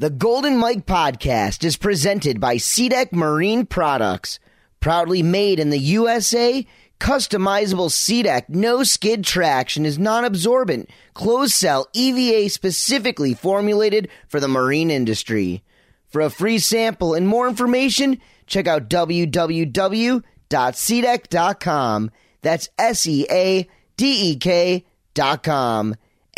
The Golden Mike Podcast is presented by SeaDek Marine Products. Proudly made in the USA, customizable SeaDek no-skid traction is non-absorbent, closed-cell EVA specifically formulated for the marine industry. For a free sample and more information, check out www.seadek.com. That's SEADEK.com.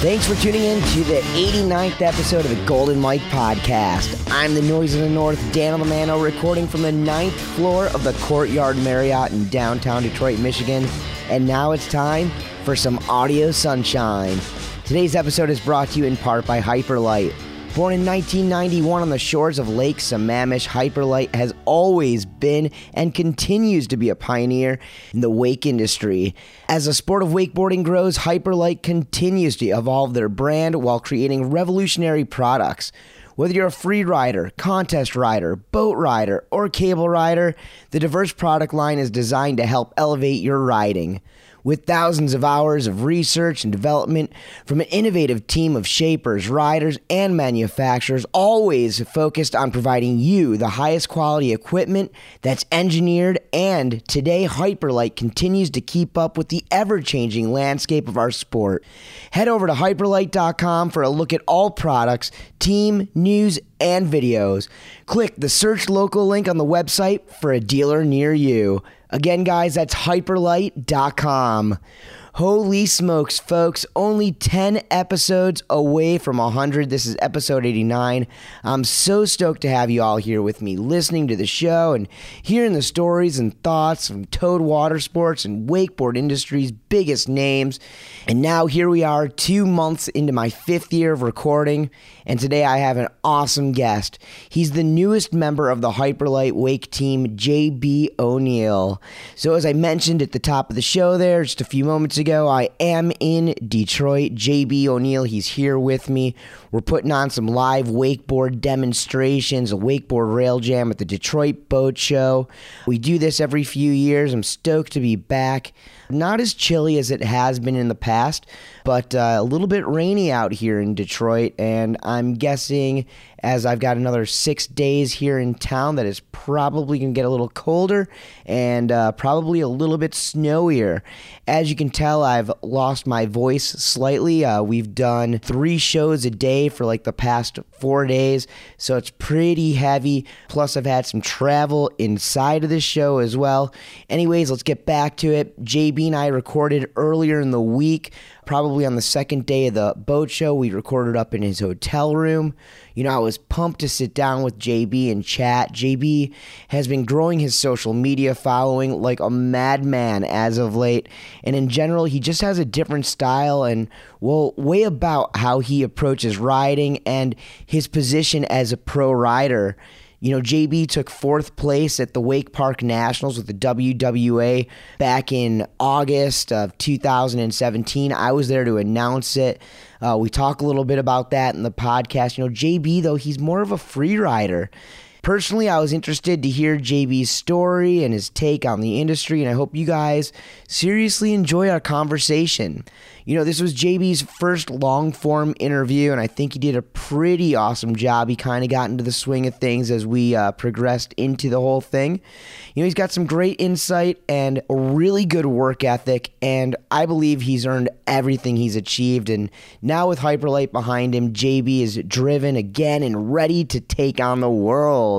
Thanks for tuning in to the 89th episode of the Golden Mike Podcast. I'm the noise of the North, Dano the Mano, recording from the 9th floor of the Courtyard Marriott in downtown Detroit, Michigan. And now it's time for some audio sunshine. Today's episode is brought to you in part by Hyperlite. Born in 1991 on the shores of Lake Sammamish, Hyperlite has always been and continues to be a pioneer in the wake industry. As the sport of wakeboarding grows, Hyperlite continues to evolve their brand while creating revolutionary products. Whether you're a free rider, contest rider, boat rider, or cable rider, the diverse product line is designed to help elevate your riding. With thousands of hours of research and development from an innovative team of shapers, riders, and manufacturers, always focused on providing you the highest quality equipment that's engineered, and today Hyperlite continues to keep up with the ever-changing landscape of our sport. Head over to Hyperlite.com for a look at all products, team, news, and videos. Click the search local link on the website for a dealer near you. Again, guys, that's hyperlite.com. Holy smokes, folks, only 10 episodes away from 100. This is episode 89. I'm so stoked to have you all here with me, listening to the show and hearing the stories and thoughts from Toad Water Sports and wakeboard industry's biggest names. And now here we are, 2 months into my 5th year of recording, and today I have an awesome guest. He's the newest member of the Hyperlite Wake team, J.B. O'Neill. So as I mentioned at the top of the show there, just a few moments ago, I am in Detroit. J.B. O'Neill, he's here with me. We're putting on some live wakeboard demonstrations, a wakeboard rail jam at the Detroit Boat Show. We do this every few years. I'm stoked to be back. Not as chilly as it has been in the past, but a little bit rainy out here in Detroit, and I'm guessing as I've got another 6 days here in town that it's probably going to get a little colder and probably a little bit snowier. As you can tell, I've lost my voice slightly. We've done 3 shows a day for like the past 4 days, so it's pretty heavy. Plus, I've had some travel inside of this show as well. Anyways, let's get back to it. JB and I recorded earlier in the week, probably on the 2nd day of the boat show. We recorded up in his hotel room. You know, I was pumped to sit down with JB and chat. JB has been growing his social media following like a madman as of late. And in general, he just has a different style and, well, way about how he approaches riding and his position as a pro rider. You know, JB took 4th place at the Wake Park Nationals with the WWA back in August of 2017. I was there to announce it. We talk a little bit about that in the podcast. You know, JB, though, he's more of a free rider. Personally, I was interested to hear JB's story and his take on the industry, and I hope you guys seriously enjoy our conversation. You know, this was JB's first long-form interview, and I think he did a pretty awesome job. He kind of got into the swing of things as we progressed into the whole thing. You know, he's got some great insight and a really good work ethic, and I believe he's earned everything he's achieved. And now with Hyperlite behind him, JB is driven again and ready to take on the world.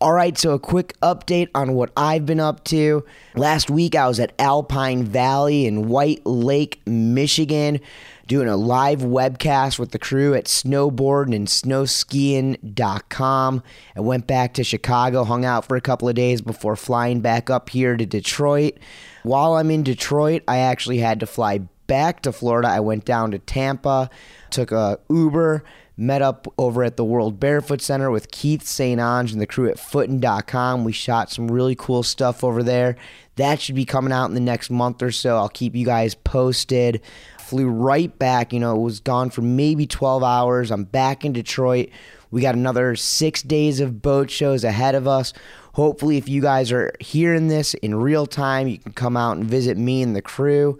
All right, so a quick update on what I've been up to. Last week, I was at Alpine Valley in White Lake, Michigan, doing a live webcast with the crew at snowboarding and snowskiing.com. I went back to Chicago, hung out for a couple of days before flying back up here to Detroit. While I'm in Detroit, I actually had to fly back to Florida, I went down to Tampa, took a Uber, met up over at the World Barefoot Center with Keith St. Ange and the crew at footin.com. We shot some really cool stuff over there. That should be coming out in the next month or so. I'll keep you guys posted. Flew right back. You know, it was gone for maybe 12 hours. I'm back in Detroit. We got another 6 days of boat shows ahead of us. Hopefully, if you guys are hearing this in real time, you can come out and visit me and the crew.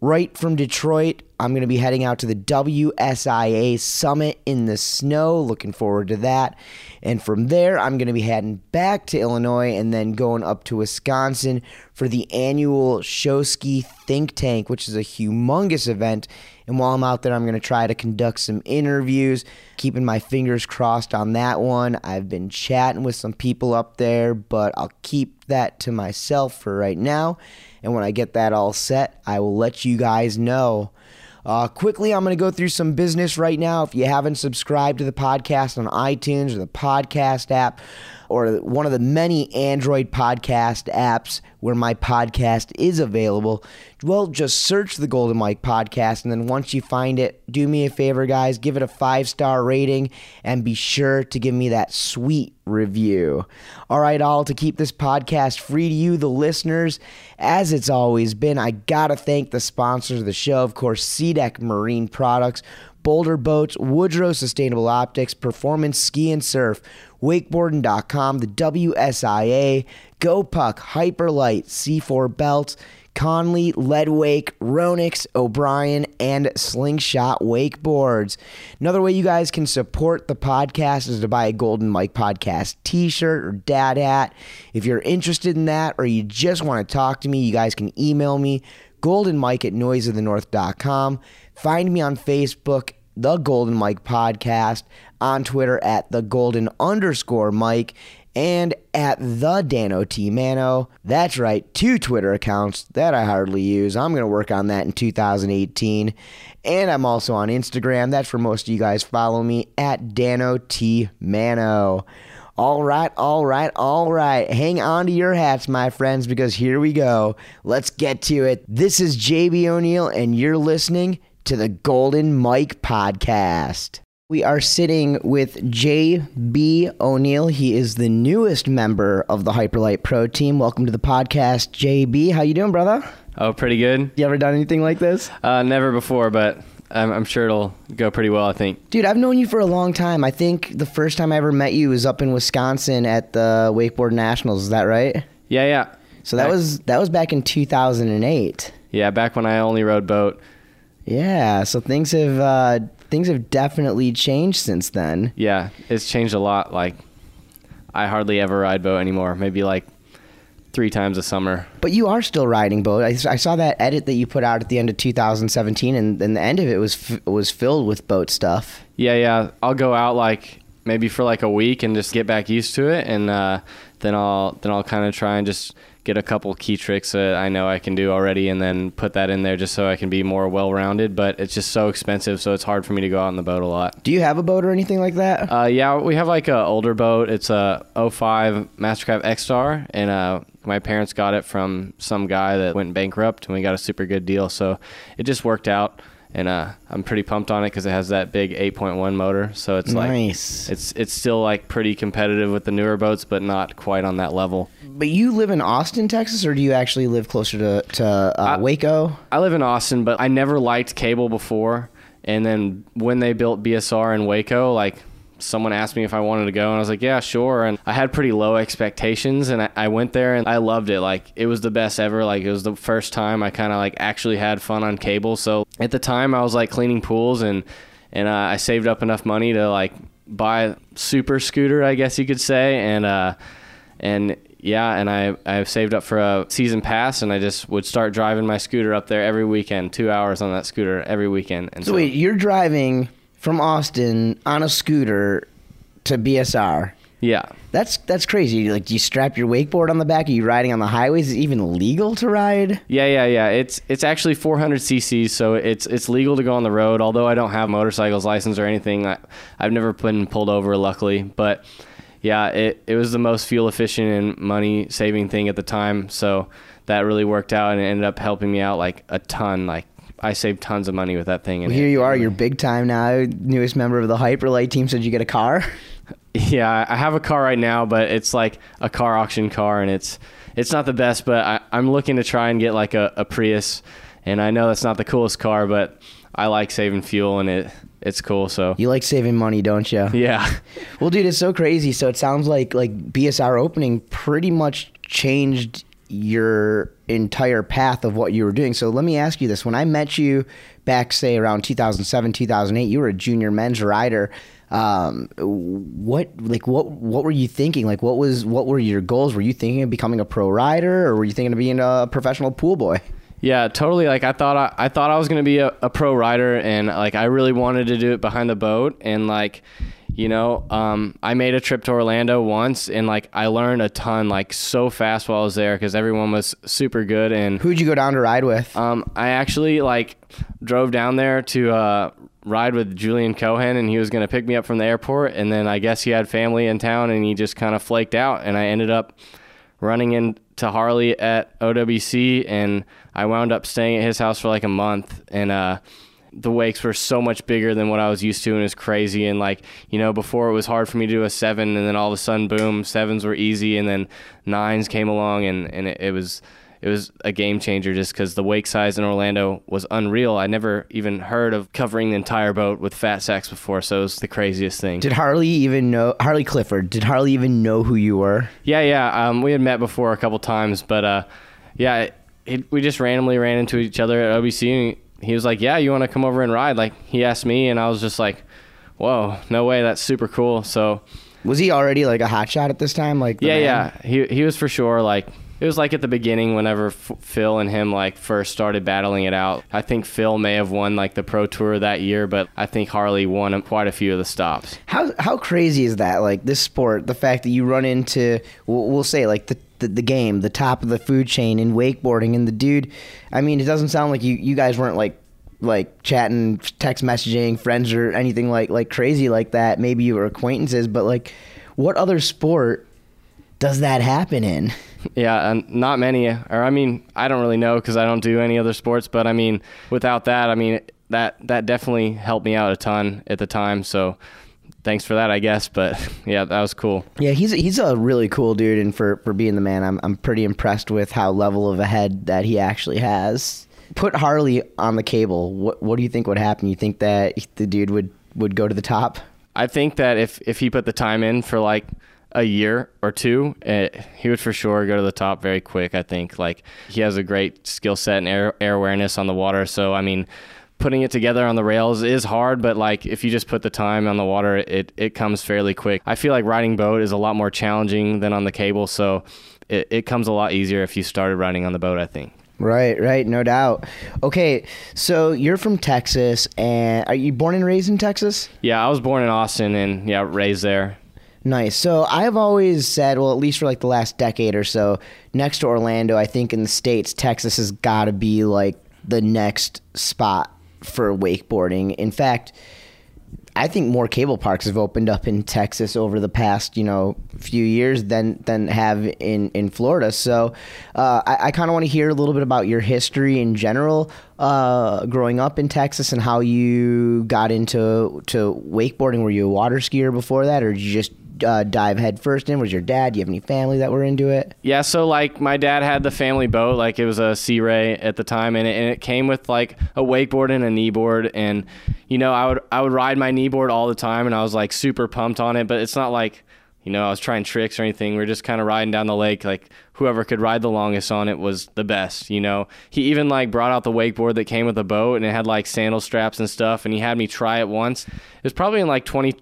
Right from Detroit, I'm going to be heading out to the WSIA Summit in the snow. Looking forward to that. And from there, I'm going to be heading back to Illinois and then going up to Wisconsin for the annual Showski Think Tank, which is a humongous event. And while I'm out there, I'm going to try to conduct some interviews, keeping my fingers crossed on that one. I've been chatting with some people up there, but I'll keep that to myself for right now. And when I get that all set, I will let you guys know. Quickly, I'm going to go through some business right now. If you haven't subscribed to the podcast on iTunes or the podcast app or one of the many Android podcast apps where my podcast is available, well, just search the Golden Mike Podcast. And then once you find it, do me a favor, guys, give it a 5-star rating and be sure to give me that sweet review. All right, all, to keep this podcast free to you, the listeners, as it's always been, I gotta thank the sponsors of the show. Of course, SeaDek Marine Products, Boulder Boats, Woodrow Sustainable Optics, Performance Ski and Surf, Wakeboarding.com, the WSIA, GoPuck, Hyperlite, C4 Belts, Conley, Lead Wake, Ronix, O'Brien, and Slingshot Wakeboards. Another way you guys can support the podcast is to buy a Golden Mike Podcast t-shirt or dad hat. If you're interested in that or you just want to talk to me, you guys can email me, goldenmike@noiseofthenorth.com. Find me on Facebook, The Golden Mike Podcast, on Twitter at @the_golden_mike, and at the Dano T Mano. That's right, 2 Twitter accounts that I hardly use. I'm going to work on that in 2018. And I'm also on Instagram. That's where most of you guys follow me, at Dano T Mano. All right, all right, all right. Hang on to your hats, my friends, because here we go. Let's get to it. This is J.B. O'Neill, and you're listening to the Golden Mike Podcast. We are sitting with J.B. O'Neill. He is the newest member of the Hyperlite Pro Team. Welcome to the podcast, J.B. How you doing, brother? Oh, pretty good. You ever done anything like this? Never before, but I'm sure it'll go pretty well, I think. Dude, I've known you for a long time. I think the first time I ever met you was up in Wisconsin at the Wakeboard Nationals. Is that right? Yeah. So that was back in 2008. Yeah, back when I only rode boat. Yeah, so things have definitely changed since then. Yeah, it's changed a lot. Like, I hardly ever ride boat anymore. Maybe like 3 times a summer. But you are still riding boat. I saw that edit that you put out at the end of 2017, and the end of it was filled with boat stuff. Yeah. I'll go out like maybe for like a week and just get back used to it, and then I'll kind of try and just get a couple key tricks that I know I can do already, and then put that in there just so I can be more well-rounded. But it's just so expensive, so it's hard for me to go out on the boat a lot. Do you have a boat or anything like that? Yeah, we have like an older boat. It's a 05 Mastercraft X-Star, and my parents got it from some guy that went bankrupt, and we got a super good deal, so it just worked out. And I'm pretty pumped on it because it has that big 8.1 motor, so it's nice. Like it's still like pretty competitive with the newer boats, but not quite on that level. But you live in Austin, Texas, or do you actually live closer to Waco? I live in Austin, but I never liked cable before. And then when they built BSR in Waco, like, someone asked me if I wanted to go, and I was like, yeah, sure. And I had pretty low expectations, and I went there and I loved it. Like, it was the best ever. Like, it was the first time I kind of like actually had fun on cable. So at the time I was like cleaning pools, and I saved up enough money to like buy a super scooter, I guess you could say. And I saved up for a season pass, and I just would start driving my scooter up there every weekend, 2 hours on that scooter every weekend. And so wait, you're driving from Austin on a scooter to BSR? Yeah. That's crazy. Like, do you strap your wakeboard on the back? Are you riding on the highways? Is it even legal to ride? Yeah. It's actually 400 cc's, so it's legal to go on the road. Although I don't have a motorcycle's license or anything, I've never been pulled over, luckily. But yeah, it was the most fuel efficient and money saving thing at the time, so that really worked out, and it ended up helping me out like a ton. Like, I saved tons of money with that thing. And well, here you are, you're big time now. Newest member of the Hyperlite team. Said you get a car? Yeah, I have a car right now, but it's like a car auction car, and it's not the best, but I'm looking to try and get like a Prius, and I know that's not the coolest car, but I like saving fuel, and it's cool. So you like saving money, don't you? Yeah. Well, dude, it's so crazy. So it sounds like BSR opening pretty much changed your entire path of what you were doing. So let me ask you this. When I met you back, say, around 2007, 2008, you were a junior men's rider. What were you thinking? Like, what were your goals? Were you thinking of becoming a pro rider, or were you thinking of being a professional pool boy? Yeah, totally. Like, I thought I was going to be a pro rider, and like, I really wanted to do it behind the boat. And like, you know, I made a trip to Orlando once, and like, I learned a ton, like, so fast while I was there, 'cause everyone was super good. And who'd you go down to ride with? I actually like drove down there to, ride with Julian Cohen, and he was going to pick me up from the airport, and then I guess he had family in town and he just kind of flaked out, and I ended up running into Harley at OWC, and I wound up staying at his house for like a month, and the wakes were so much bigger than what I was used to, and it was crazy. And like, you know, before it was hard for me to do a 7, and then all of a sudden, boom, 7s were easy, and then 9s came along, and it was a game changer, just because the wake size in Orlando was unreal. I never even heard of covering the entire boat with fat sacks before, so it was the craziest thing. Harley Clifford, did Harley even know who you were? Yeah. We had met before a couple times, but we just randomly ran into each other at OBC, and he was like, yeah, you want to come over and ride? Like, he asked me, and I was just like, whoa, no way, that's super cool. So was he already like a hotshot at this time? Like, yeah. He was for sure, like, it was like at the beginning whenever Phil and him like first started battling it out. I think Phil may have won like the pro tour that year, but I think Harley won quite a few of the stops. How crazy is that? Like, this sport, the fact that you run into, we'll say, like the game, the top of the food chain in wakeboarding, and the dude, I mean, it doesn't sound like you guys weren't like chatting, text messaging, friends or anything like crazy like that. Maybe you were acquaintances, but like, what other sport does that happen in? Yeah, not many. Or I mean, I don't really know, because I don't do any other sports. But I mean, without that, I mean, that definitely helped me out a ton at the time. So thanks for that, I guess. But yeah, that was cool. Yeah, he's a really cool dude, and for being the man, I'm pretty impressed with how level of a head that he actually has. Put Harley on the cable. What do you think would happen? You think that the dude would go to the top? I think that if he put the time in for like a year or two, he would for sure go to the top very quick. I think like he has a great skill set and air awareness on the water. So I mean, putting it together on the rails is hard, but like if you just put the time on the water, it comes fairly quick. I feel like riding boat is a lot more challenging than on the cable, so it comes a lot easier if you started riding on the boat, I think. Right, no doubt. Okay, so you're from Texas, and are you born and raised in Texas? Yeah, I was born in Austin, and yeah, raised there. Nice. So I've always said, well, at least for like the last decade or so, next to Orlando, I think in the States, Texas has got to be like the next spot for wakeboarding. In fact, I think more cable parks have opened up in Texas over the past, you know, few years than have in Florida. So I kind of want to hear a little bit about your history in general, growing up in Texas, and how you got into wakeboarding. Were you a water skier before that, or did you just dive head first in? Was your dad? Do you have any family that were into it? Yeah, so like my dad had the family boat, like it was a Sea Ray at the time, and it came with like a wakeboard and a kneeboard, and you know, I would ride my kneeboard all the time, and I was like super pumped on it. But it's not like, you know, I was trying tricks or anything. We were just kind of riding down the lake, like whoever could ride the longest on it was the best, you know. He even like brought out the wakeboard that came with the boat, and it had like sandal straps and stuff, and he had me try it once. It was probably in like 2004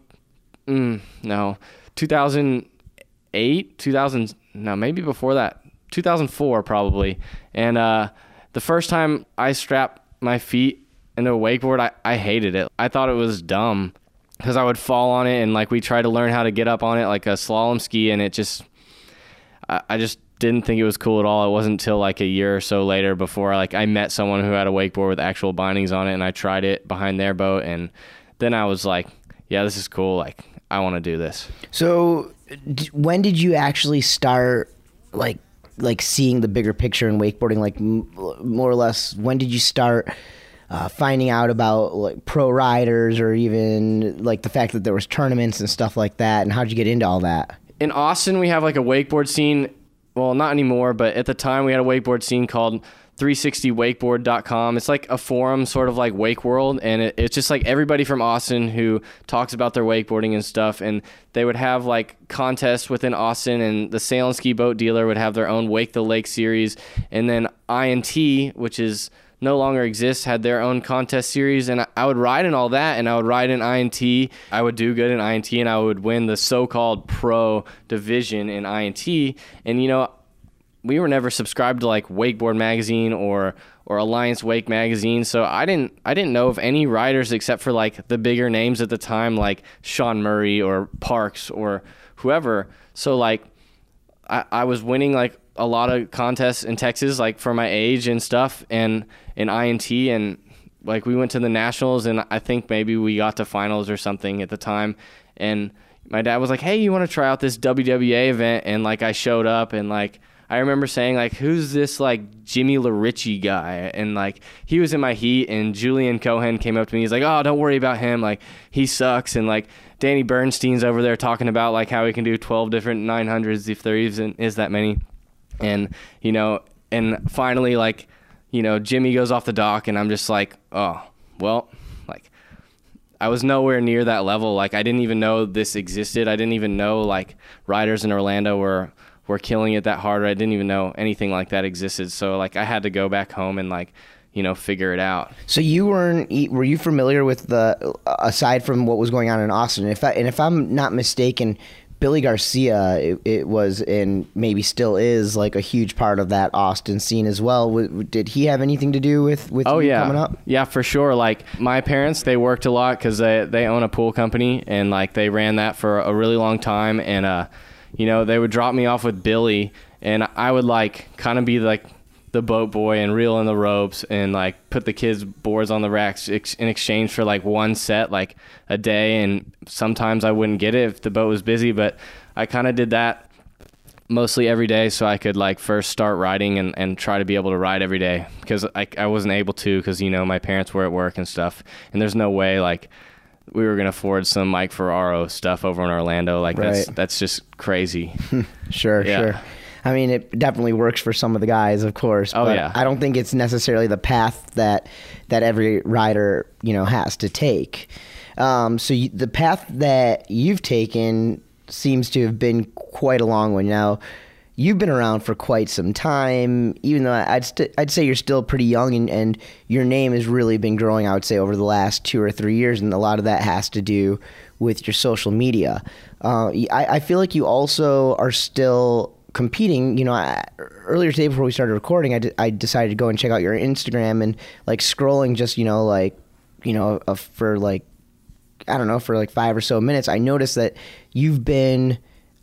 probably. And the first time I strapped my feet into a wakeboard, I hated it. I thought it was dumb, because I would fall on it, and like we tried to learn how to get up on it like a slalom ski, and it just, I just didn't think it was cool at all. It wasn't until like a year or so later, before like I met someone who had a wakeboard with actual bindings on it, and I tried it behind their boat, and then I was like, yeah, this is cool, like I want to do this. So when did you actually start like seeing the bigger picture in wakeboarding? Like more or less, when did you start finding out about like pro riders, or even like the fact that there was tournaments and stuff like that? And how'd you get into all that? In Austin, we have like a wakeboard scene. Well, not anymore, but at the time we had a wakeboard scene called 360wakeboard.com. It's like a forum, sort of like Wake World, and it's just like everybody from Austin who talks about their wakeboarding and stuff, and they would have like contests within Austin, and the Sail and Ski Boat Dealer would have their own Wake the Lake series, and then INT, which is no longer exists, had their own contest series, and I would ride in all that, and I would ride in INT. I would do good in INT, and I would win the so-called pro division in INT, and you know, we were never subscribed to like Wakeboard Magazine or Alliance Wake Magazine, so I didn't know of any riders except for like the bigger names at the time, like Sean Murray or Parks or whoever. So like I was winning like a lot of contests in Texas, like for my age and stuff, and in INT, and like we went to the nationals, and I think maybe we got to finals or something at the time, and my dad was like, hey, you want to try out this WWA event? And like I showed up, and like I remember saying, like, who's this, like, Jimmy LaRicci guy? And, like, he was in my heat, and Julian Cohen came up to me. He's like, oh, don't worry about him. Like, he sucks. And, like, Danny Bernstein's over there talking about, like, how he can do 12 different 900s if there even is that many. And, you know, and finally, like, you know, Jimmy goes off the dock, and I'm just like, oh, well, like, I was nowhere near that level. Like, I didn't even know this existed. I didn't even know, like, riders in Orlando were killing it that hard. I didn't even know anything like that existed. So like I had to go back home and like, you know, figure it out. So were you familiar with the, aside from what was going on in Austin, if I'm not mistaken, Billy Garcia, it was, and maybe still is, like a huge part of that Austin scene as well. Did he have anything to do with you coming up? Yeah, for sure. Like my parents, they worked a lot because they own a pool company, and like they ran that for a really long time. And, you know, they would drop me off with Billy, and I would like kind of be like the boat boy and reel in the ropes and like put the kids' boards on the racks in exchange for like one set, like a day. And sometimes I wouldn't get it if the boat was busy, but I kind of did that mostly every day so I could like first start riding and try to be able to ride every day, because I wasn't able to, because, you know, my parents were at work and stuff, and there's no way like we were going to afford some Mike Ferraro stuff over in Orlando. Like right. That's just crazy. Sure. I mean, it definitely works for some of the guys, of course. Oh, but yeah. I don't think it's necessarily the path that every rider, you know, has to take. So the path that you've taken seems to have been quite a long one. Now, you've been around for quite some time, even though I'd say you're still pretty young, and your name has really been growing, I would say, over the last 2 or 3 years, and a lot of that has to do with your social media. I feel like you also are still competing. You know, earlier today before we started recording, I decided to go and check out your Instagram, and like scrolling just, you know, for like, I don't know, for like 5 or so minutes, I noticed that you've been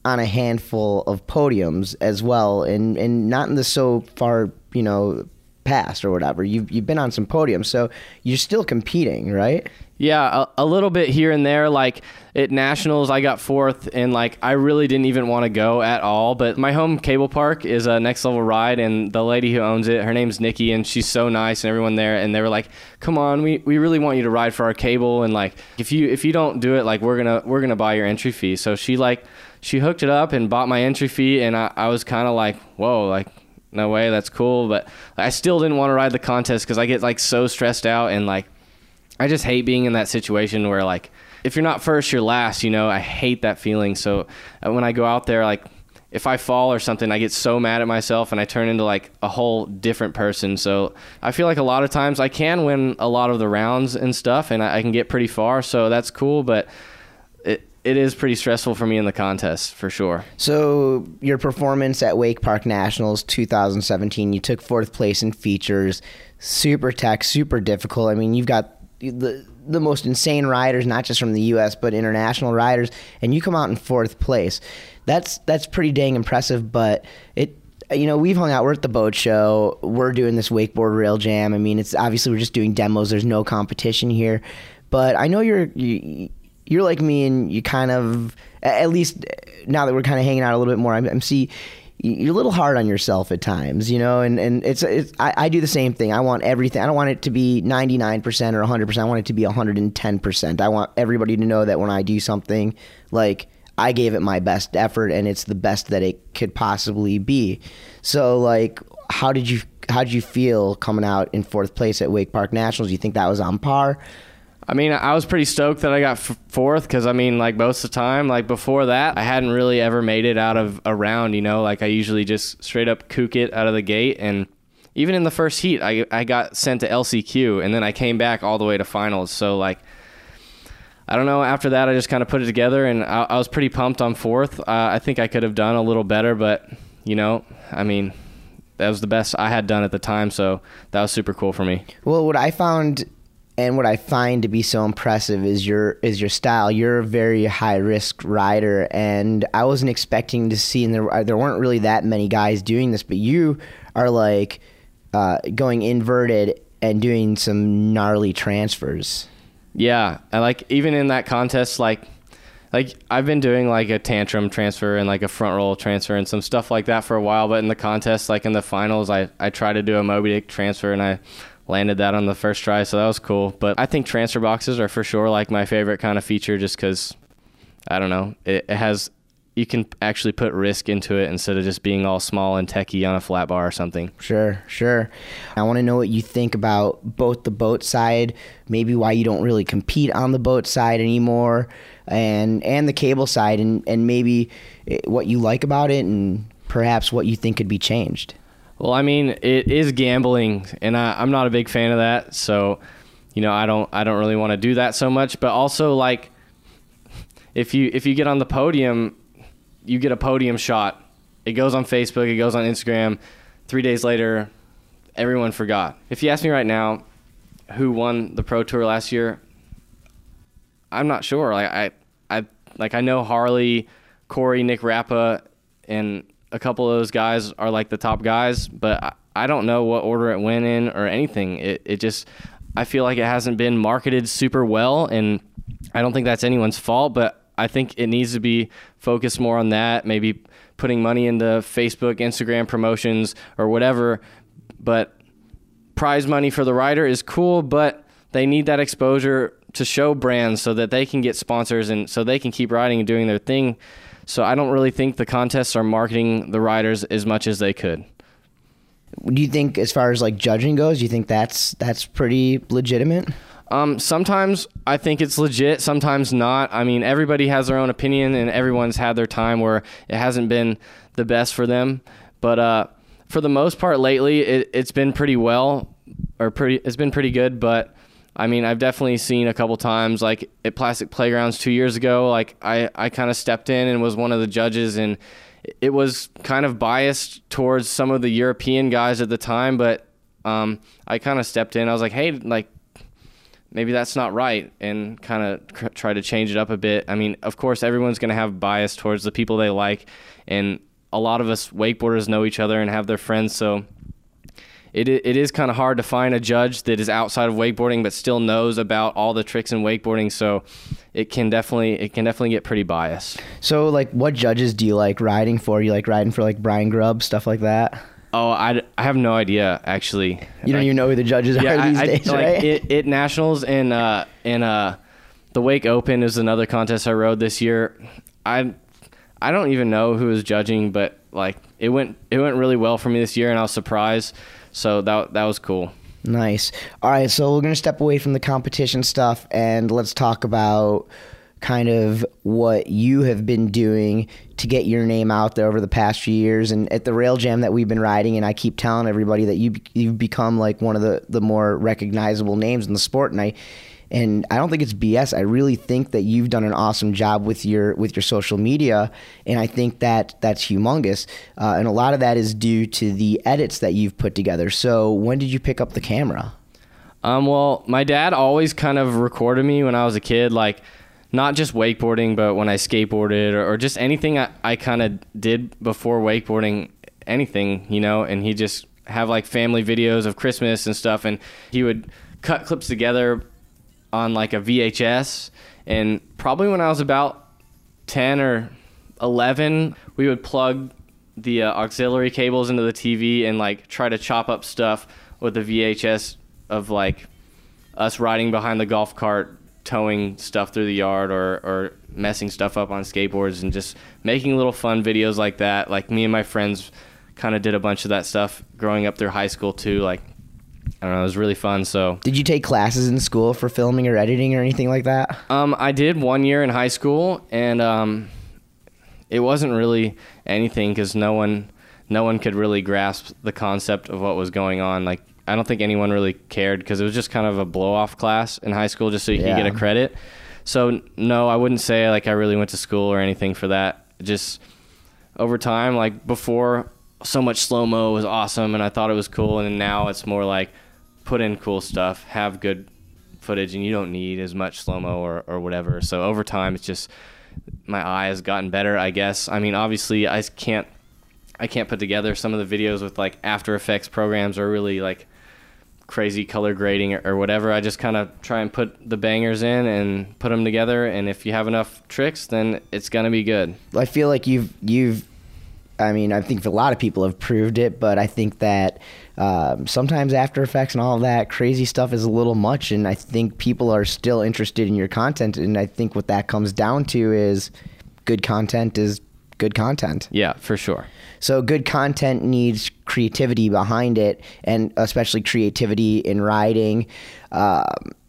on a handful of podiums as well, and not in the so far, you know, past or whatever. You've been on some podiums, so you're still competing, right? Yeah, a little bit here and there. Like at Nationals, I got 4th, and like I really didn't even want to go at all. But my home cable park is a Next Level Ride, and the lady who owns it, her name's Nikki, and she's so nice, and everyone there, and they were like, "Come on, we really want you to ride for our cable, and like if you don't do it, like we're gonna buy your entry fee." So she hooked it up and bought my entry fee, and I was kind of like, whoa, like, no way, that's cool. But I still didn't want to ride the contest because I get like so stressed out, and like I just hate being in that situation where like if you're not first, you're last, you know. I hate that feeling. So when I go out there, like if I fall or something, I get so mad at myself and I turn into like a whole different person. So I feel like a lot of times I can win a lot of the rounds and stuff, and I can get pretty far, so that's cool, but it is pretty stressful for me in the contest, for sure. So your performance at Wake Park Nationals 2017, you took 4th place in features, super tech, super difficult. I mean, you've got the most insane riders, not just from the U.S., but international riders, and you come out in 4th place. That's pretty dang impressive, but it, you know, we've hung out, we're at the boat show, we're doing this wakeboard rail jam. I mean, it's obviously we're just doing demos. There's no competition here, but I know you're like me, and you kind of, at least now that we're kind of hanging out a little bit more, I'm see you're a little hard on yourself at times, you know, and it's I do the same thing. I want everything. I don't want it to be 99% or 100%. I want it to be 110%. I want everybody to know that when I do something, like, I gave it my best effort and it's the best that it could possibly be. So, like, how did you feel coming out in fourth place at Wake Park Nationals? Do you think that was on par? I mean, I was pretty stoked that I got fourth because, I mean, like, most of the time, like, before that, I hadn't really ever made it out of a round, you know? Like, I usually just straight up kook it out of the gate. And even in the first heat, I got sent to LCQ, and then I came back all the way to finals. So, like, I don't know. After that, I just kind of put it together, and I was pretty pumped on fourth. I think I could have done a little better, but, you know, I mean, that was the best I had done at the time, so that was super cool for me. Well, what I found... and what I find to be so impressive is your style. You're a very high-risk rider, and I wasn't expecting to see, and there weren't really that many guys doing this, but you are, like, going inverted and doing some gnarly transfers. Yeah, and, like, even in that contest, like I've been doing, like, a tantrum transfer and, like, a front roll transfer and some stuff like that for a while, but in the contest, like, in the finals, I try to do a Moby Dick transfer, and I landed that on the first try, so that was cool. But I think transfer boxes are for sure, like, my favorite kind of feature, just because, I don't know, it has, you can actually put risk into it instead of just being all small and techie on a flat bar or something. Sure. I want to know what you think about both the boat side, maybe why you don't really compete on the boat side anymore, and the cable side, and maybe what you like about it and perhaps what you think could be changed. Well, I mean, it is gambling, and I'm not a big fan of that. So, you know, I don't really want to do that so much. But also, like, if you get on the podium, you get a podium shot. It goes on Facebook. It goes on Instagram. 3 days later, everyone forgot. If you ask me right now who won the Pro Tour last year, I'm not sure. Like, I know Harley, Corey, Nick Rappa, and a couple of those guys are, like, the top guys, but I don't know what order it went in or anything. It just, I feel like it hasn't been marketed super well, and I don't think that's anyone's fault, but I think it needs to be focused more on that, maybe putting money into Facebook, Instagram promotions or whatever. But prize money for the rider is cool, but they need that exposure to show brands so that they can get sponsors and so they can keep riding and doing their thing. So I don't really think the contests are marketing the riders as much as they could. Do you think, as far as, like, judging goes, do you think that's pretty legitimate? Sometimes I think it's legit, sometimes not. I mean, everybody has their own opinion, and everyone's had their time where it hasn't been the best for them. But for the most part lately, it's been pretty well, or it's been pretty good. But I mean, I've definitely seen a couple times, like, at Plastic Playgrounds 2 years ago, like, I kind of stepped in and was one of the judges, and it was kind of biased towards some of the European guys at the time, but I kind of stepped in. I was like, hey, like, maybe that's not right, and kind of try to change it up a bit. I mean, of course, everyone's going to have bias towards the people they like, and a lot of us wakeboarders know each other and have their friends, so... It is kind of hard to find a judge that is outside of wakeboarding but still knows about all the tricks in wakeboarding, so it can definitely get pretty biased. So, like, what judges do you like riding for? You like riding for, like, Brian Grubb, stuff like that? Oh, I have no idea, actually. You don't even know who the judges are these days, right? Like, it Nationals and the Wake Open is another contest I rode this year. I don't even know who was judging, but, like, it went really well for me this year, and I was surprised. So that was cool. Nice. All right, so we're going to step away from the competition stuff, and let's talk about kind of what you have been doing to get your name out there over the past few years. And at the rail jam that we've been riding, and I keep telling everybody that you've become, like, one of the more recognizable names in the sport, and I don't think it's BS. I really think that you've done an awesome job with your social media, and I think that that's humongous. And a lot of that is due to the edits that you've put together. So when did you pick up the camera? Well, my dad always kind of recorded me when I was a kid, like, not just wakeboarding, but when I skateboarded or just anything I kind of did before wakeboarding, anything, you know, and he just have, like, family videos of Christmas and stuff, and he would cut clips together on, like, a VHS, and probably when I was about 10 or 11, we would plug the auxiliary cables into the TV and like try to chop up stuff with the VHS of like us riding behind the golf cart, towing stuff through the yard, or messing stuff up on skateboards, and just making little fun videos like that. Like me and my friends kind of did a bunch of that stuff growing up through high school too. Like, I don't know, it was really fun. So did you take classes in school for filming or editing or anything like that? I did 1 year in high school, and it wasn't really anything because no one could really grasp the concept of what was going on. Like, I don't think anyone really cared because it was just kind of a blow-off class in high school just so you could get a credit. So, no, I wouldn't say, like, I really went to school or anything for that. Just over time, like, before, so much slow-mo was awesome, and I thought it was cool, and now it's more like put in cool stuff, have good footage, and you don't need as much slow-mo or whatever. So over time, it's just my eye has gotten better, I guess. I mean, obviously, I can't put together some of the videos with, like, After Effects programs or really, like, crazy color grading or whatever. I just kind of try and put the bangers in and put them together, and if you have enough tricks, then it's gonna be good. I feel like you've I mean, I think a lot of people have proved it, but I think that sometimes After Effects and all that crazy stuff is a little much, and I think people are still interested in your content, and I think what that comes down to is good content is good content. Yeah, for sure. So good content needs creativity behind it, and especially creativity in riding.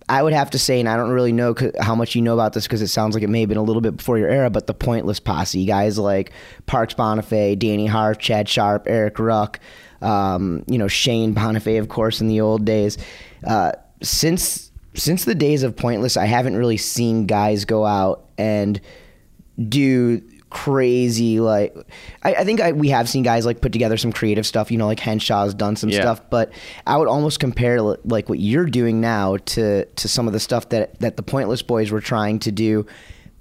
I would have to say, and I don't really know how much you know about this because it sounds like it may have been a little bit before your era, but the Pointless Posse, guys like Parks Bonifay, Danny Harf, Chad Sharp, Eric Ruck, Shane Bonifay, of course, in the old days. Since the days of Pointless, I haven't really seen guys go out and do crazy, like, I think we have seen guys like put together some creative stuff, you know, like Henshaw's done some stuff, but I would almost compare like what you're doing now to some of the stuff that the Pointless Boys were trying to do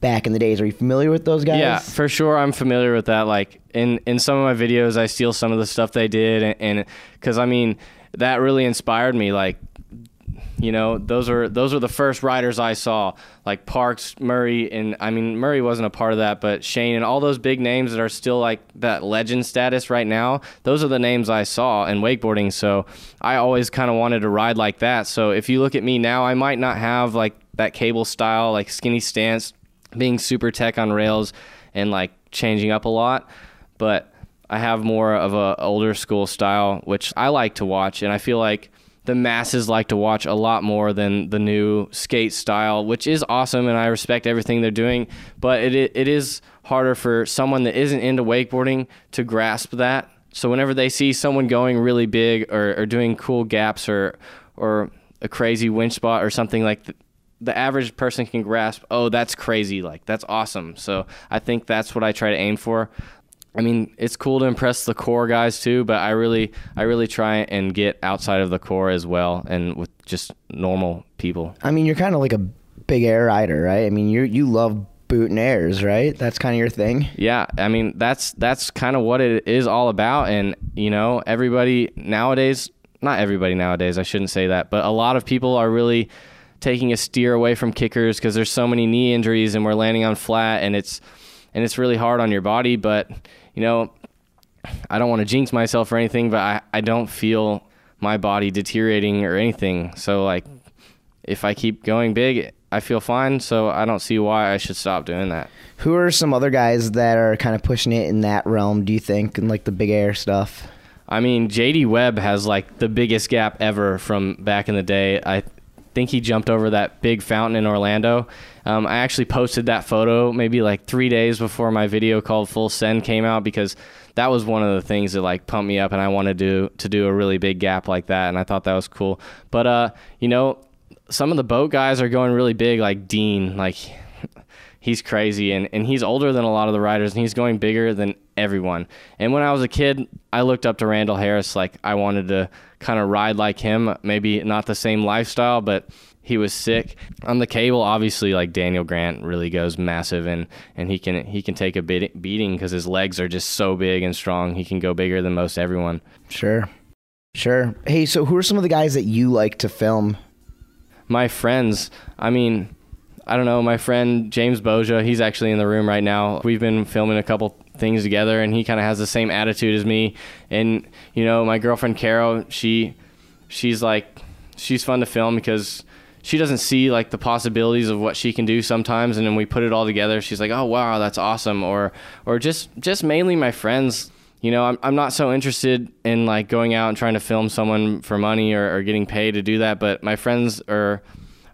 back in the days. Are you familiar with those guys? Yeah, for sure. I'm familiar with that. Like in some of my videos, I steal some of the stuff they did. And cause I mean, that really inspired me. Like, you know, those are the first riders I saw, like Parks, Murray, and I mean, Murray wasn't a part of that, but Shane and all those big names that are still like that legend status right now, those are the names I saw in wakeboarding. So I always kind of wanted to ride like that. So if you look at me now, I might not have like that cable style, like skinny stance, being super tech on rails and like changing up a lot, but I have more of a older school style, which I like to watch. And I feel like the masses like to watch a lot more than the new skate style, which is awesome, and I respect everything they're doing, but it is harder for someone that isn't into wakeboarding to grasp that. So whenever they see someone going really big or doing cool gaps or a crazy winch spot or something, like the average person can grasp, oh, that's crazy, like that's awesome. So I think that's what I try to aim for. I mean, it's cool to impress the core guys too, but I really try and get outside of the core as well, and with just normal people. I mean, you're kind of like a big air rider, right? I mean, you love booting airs, right? That's kind of your thing. Yeah, I mean, that's kind of what it is all about, and you know, everybody nowadays, not everybody nowadays, I shouldn't say that, but a lot of people are really taking a steer away from kickers because there's so many knee injuries, and we're landing on flat, and it's really hard on your body, but you know, I don't want to jinx myself or anything, but I don't feel my body deteriorating or anything. So, like, if I keep going big, I feel fine, so I don't see why I should stop doing that. Who are some other guys that are kind of pushing it in that realm, do you think, in, like, the big air stuff? I mean, J.D. Webb has, like, the biggest gap ever from back in the day. I think he jumped over that big fountain in Orlando. I actually posted that photo maybe like 3 days before my video called Full Send came out, because that was one of the things that like pumped me up, and I wanted to do a really big gap like that, and I thought that was cool. But you know, some of the boat guys are going really big, like Dean, like he's crazy, and he's older than a lot of the riders, and he's going bigger than everyone. And when I was a kid, I looked up to Randall Harris, like I wanted to kind of ride like him, maybe not the same lifestyle, but he was sick. On the cable, obviously, like Daniel Grant really goes massive, and he can take a beating because his legs are just so big and strong. He can go bigger than most everyone. Sure. Hey, so who are some of the guys that you like to film? My friends. I mean, I don't know. My friend James Boja, he's actually in the room right now. We've been filming a couple things together, and he kind of has the same attitude as me. And, you know, my girlfriend Carol, she's fun to film because she doesn't see like the possibilities of what she can do sometimes, and then we put it all together. She's like, oh wow, that's awesome. Or just mainly my friends. You know, I'm not so interested in like going out and trying to film someone for money or getting paid to do that, but my friends or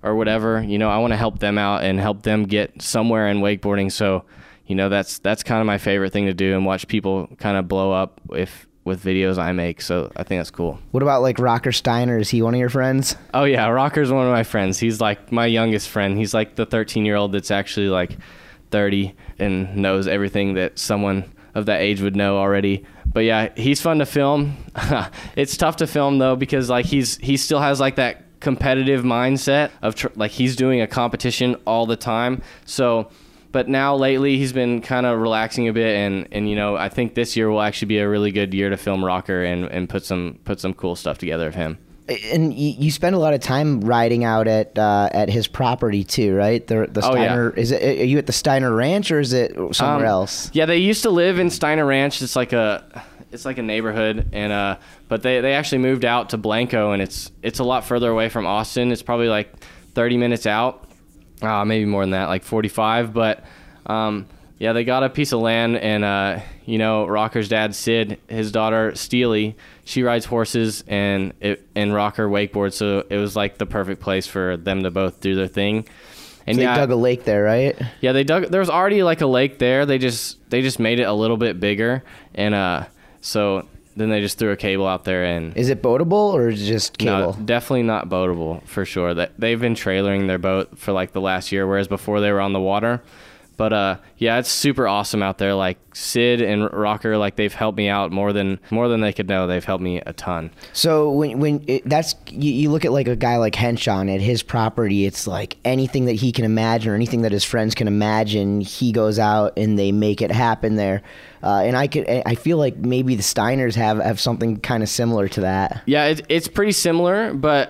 whatever, you know, I want to help them out and help them get somewhere in wakeboarding. So, you know, that's kind of my favorite thing to do, and watch people kind of blow up with videos I make. So I think that's cool. What about like Rocker Steiner? Is he one of your friends? Oh yeah, Rocker's one of my friends. He's like my youngest friend. He's like the 13-year-old that's actually like 30 and knows everything that someone of that age would know already. But yeah, he's fun to film. It's tough to film though, because like he still has like that competitive mindset of like he's doing a competition all the time. So, but now lately he's been kind of relaxing a bit, and you know, I think this year will actually be a really good year to film Rocker and put some cool stuff together of him. And you spend a lot of time riding out at his property too, right? The Steiner, yeah. Is it, are you at the Steiner Ranch or is it somewhere else? Yeah, they used to live in Steiner Ranch. It's like a neighborhood, and but they actually moved out to Blanco, and it's a lot further away from Austin. It's probably like 30 minutes out, maybe more than that, like 45. But yeah, they got a piece of land, and you know, Rocker's dad Sid, his daughter Steely, she rides horses, and Rocker wakeboards, so it was like the perfect place for them to both do their thing. And so they dug a lake there, right? Yeah, there was already like a lake there. They just made it a little bit bigger, and so then they just threw a cable out there. And is it boatable or just cable? No, definitely not boatable for sure. That they've been trailering their boat for like the last year, whereas before they were on the water. But yeah, it's super awesome out there. Like Sid and Rocker, like they've helped me out more than they could know. They've helped me a ton. So when you look at like a guy like Henshaw at his property, it's like anything that he can imagine or anything that his friends can imagine, he goes out and they make it happen there. And I feel like maybe the Steiners have something kind of similar to that. Yeah, it's pretty similar, but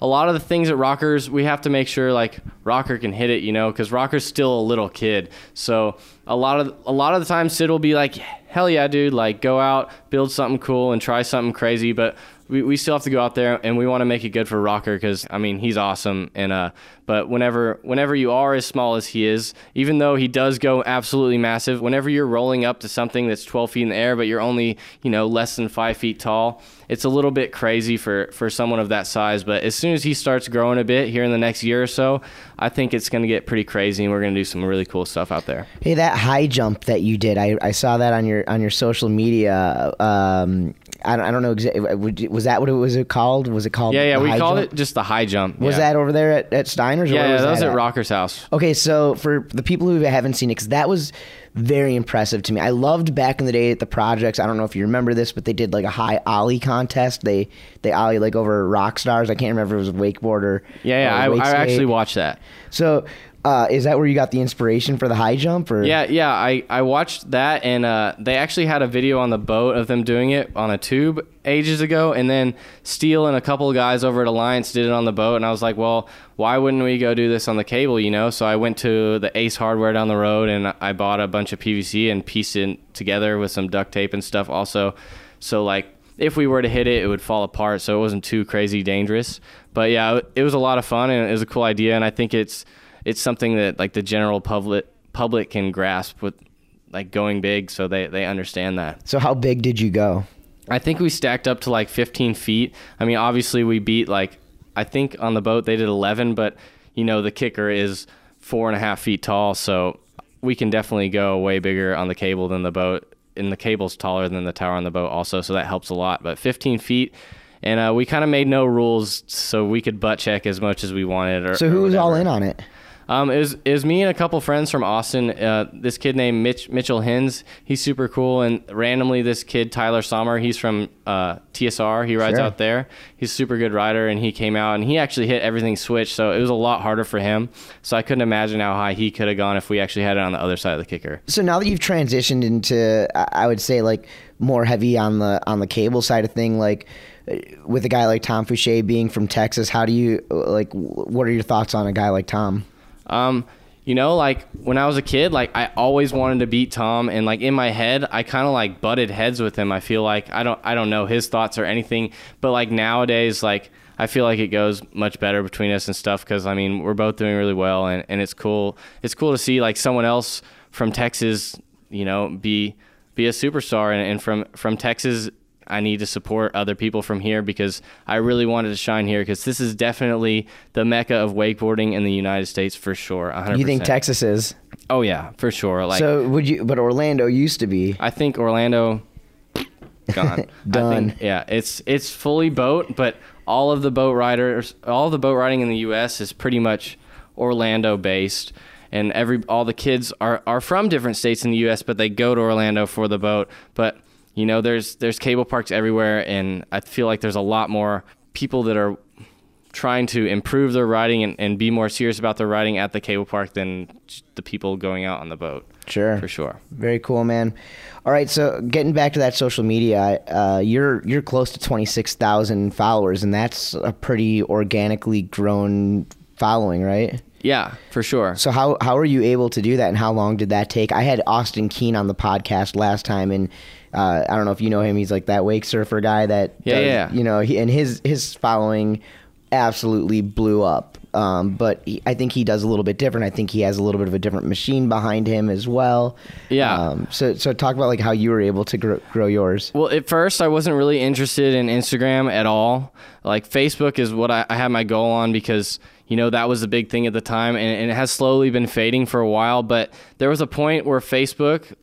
a lot of the things at Rocker's, we have to make sure like Rocker can hit it, you know, because Rocker's still a little kid. So a lot of the time Sid will be like, hell yeah, dude, like go out, build something cool and try something crazy. But we still have to go out there, and we want to make it good for Rocker because, I mean, he's awesome. And but whenever you are as small as he is, even though he does go absolutely massive, whenever you're rolling up to something that's 12 feet in the air but you're only, you know, less than 5 feet tall, it's a little bit crazy for someone of that size. But as soon as he starts growing a bit here in the next year or so, I think it's going to get pretty crazy, and we're going to do some really cool stuff out there. Hey, that high jump that you did, I saw that on your social media. I don't know exactly. Was that what it was? It called? Was it called? Yeah. We called it just the high jump. Was that over there at Steiner's? Yeah, that was at Rocker's house. Okay, so for the people who haven't seen it, because that was very impressive to me. I loved back in the day at the projects. I don't know if you remember this, but they did like a high ollie contest. They ollie like over rock stars. I can't remember if it was a wakeboarder. Yeah. I actually watched that. So. Is that where you got the inspiration for the high jump? Or? Yeah. I watched that, and they actually had a video on the boat of them doing it on a tube ages ago, and then Steele and a couple of guys over at Alliance did it on the boat, and I was like, well, why wouldn't we go do this on the cable, you know? So I went to the Ace Hardware down the road, and I bought a bunch of PVC and pieced it together with some duct tape and stuff also. So, like, if we were to hit it, it would fall apart, so it wasn't too crazy dangerous. But, yeah, it was a lot of fun, and it was a cool idea, and I think it's something that like the general public can grasp with like going big. So they understand that. So how big did you go? I think we stacked up to like 15 feet. I mean, obviously we beat like, I think on the boat they did 11, but you know, the kicker is 4.5 feet tall. So we can definitely go way bigger on the cable than the boat, and the cable's taller than the tower on the boat also. So that helps a lot, but 15 feet. And we kind of made no rules, so we could butt check as much as we wanted. So who was all in on it? It was me and a couple friends from Austin. This kid named Mitchell Hins, he's super cool. And randomly this kid, Tyler Sommer, he's from TSR. He rides out there. He's a super good rider, and he came out, and he actually hit everything switch, so it was a lot harder for him. So I couldn't imagine how high he could have gone if we actually had it on the other side of the kicker. So now that you've transitioned into, I would say, like more heavy on the cable side of thing, like with a guy like Tom Fouché being from Texas, how do you, like, what are your thoughts on a guy like Tom? You know, like when I was a kid, like I always wanted to beat Tom, and like in my head, I kind of like butted heads with him. I feel like I don't know his thoughts or anything, but like nowadays, like I feel like it goes much better between us and stuff. Cause I mean, we're both doing really well, and it's cool. It's cool to see like someone else from Texas, you know, be a superstar, and from Texas, I need to support other people from here because I really wanted to shine here because this is definitely the mecca of wakeboarding in the United States for sure. 100%. You think Texas is? Oh yeah, for sure. Like, so would you, but Orlando used to be. I think Orlando gone. Done. I think, yeah. It's fully boat, but all of the boat riders, all the boat riding in the US is pretty much Orlando based. And all the kids are from different states in the US, but they go to Orlando for the boat. But you know, there's cable parks everywhere, and I feel like there's a lot more people that are trying to improve their riding and be more serious about their riding at the cable park than the people going out on the boat. Sure. For sure. Very cool, man. All right, so getting back to that social media, you're close to 26,000 followers, and that's a pretty organically grown following, right? Yeah, for sure. So how are you able to do that, and how long did that take? I had Austin Keene on the podcast last time, and I don't know if you know him. He's like that wake surfer guy that, you know, and his following absolutely blew up. But I think he does a little bit different. I think he has a little bit of a different machine behind him as well. Yeah. So talk about like how you were able to grow yours. Well, at first I wasn't really interested in Instagram at all. Like Facebook is what I had my goal on because, you know, that was the big thing at the time, and it has slowly been fading for a while. But there was a point where Facebook,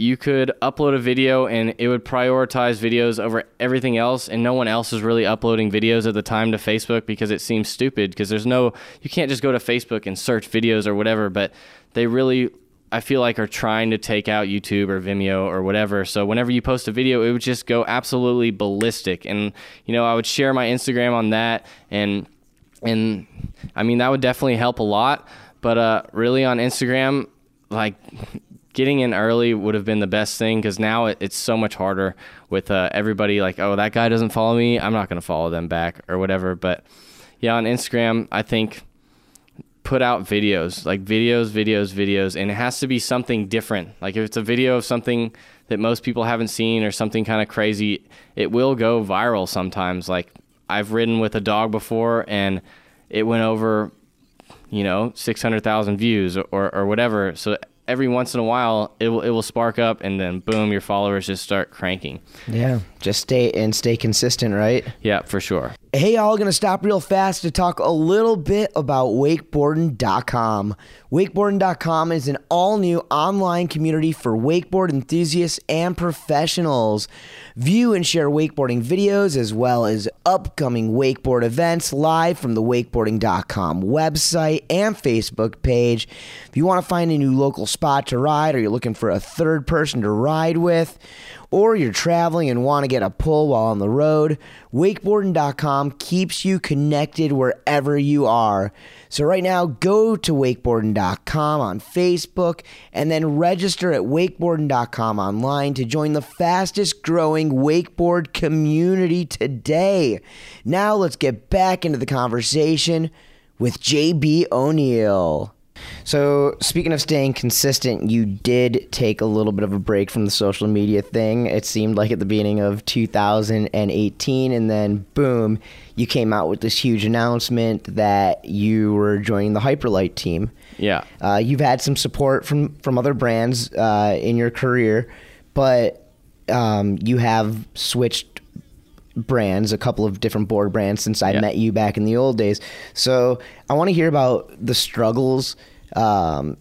you could upload a video and it would prioritize videos over everything else, and no one else is really uploading videos at the time to Facebook because it seems stupid because you can't just go to Facebook and search videos or whatever, but they really, I feel like, are trying to take out YouTube or Vimeo or whatever. So whenever you post a video, it would just go absolutely ballistic. And, you know, I would share my Instagram on that, and I mean, that would definitely help a lot, but really on Instagram, like getting in early would have been the best thing because now it's so much harder with everybody like, oh, that guy doesn't follow me, I'm not going to follow them back or whatever. But yeah, on Instagram, I think put out videos, like videos. And it has to be something different. Like if it's a video of something that most people haven't seen or something kind of crazy, it will go viral sometimes. Like I've ridden with a dog before and it went over, you know, 600,000 views or whatever. So every once in a while, it will spark up, and then boom, your followers just start cranking. Yeah, just stay consistent, right? Yeah, for sure. Hey, y'all, gonna stop real fast to talk a little bit about wakeboarding.com. Wakeboarding.com is an all-new online community for wakeboard enthusiasts and professionals. View and share wakeboarding videos as well as upcoming wakeboard events live from the wakeboarding.com website and Facebook page. If you want to find a new local spot to ride, or you're looking for a third person to ride with, or you're traveling and want to get a pull while on the road, wakeboarding.com keeps you connected wherever you are. So right now, go to wakeboarding.com on Facebook and then register at wakeboarding.com online to join the fastest growing wakeboard community today. Now let's get back into the conversation with J.B. O'Neill. So speaking of staying consistent, you did take a little bit of a break from the social media thing. It seemed like at the beginning of 2018, and then boom, you came out with this huge announcement that you were joining the Hyperlite team. Yeah. You've had some support from other brands in your career, but you have switched brands, a couple of different board brands since I met you back in the old days. So I want to hear about the struggles, and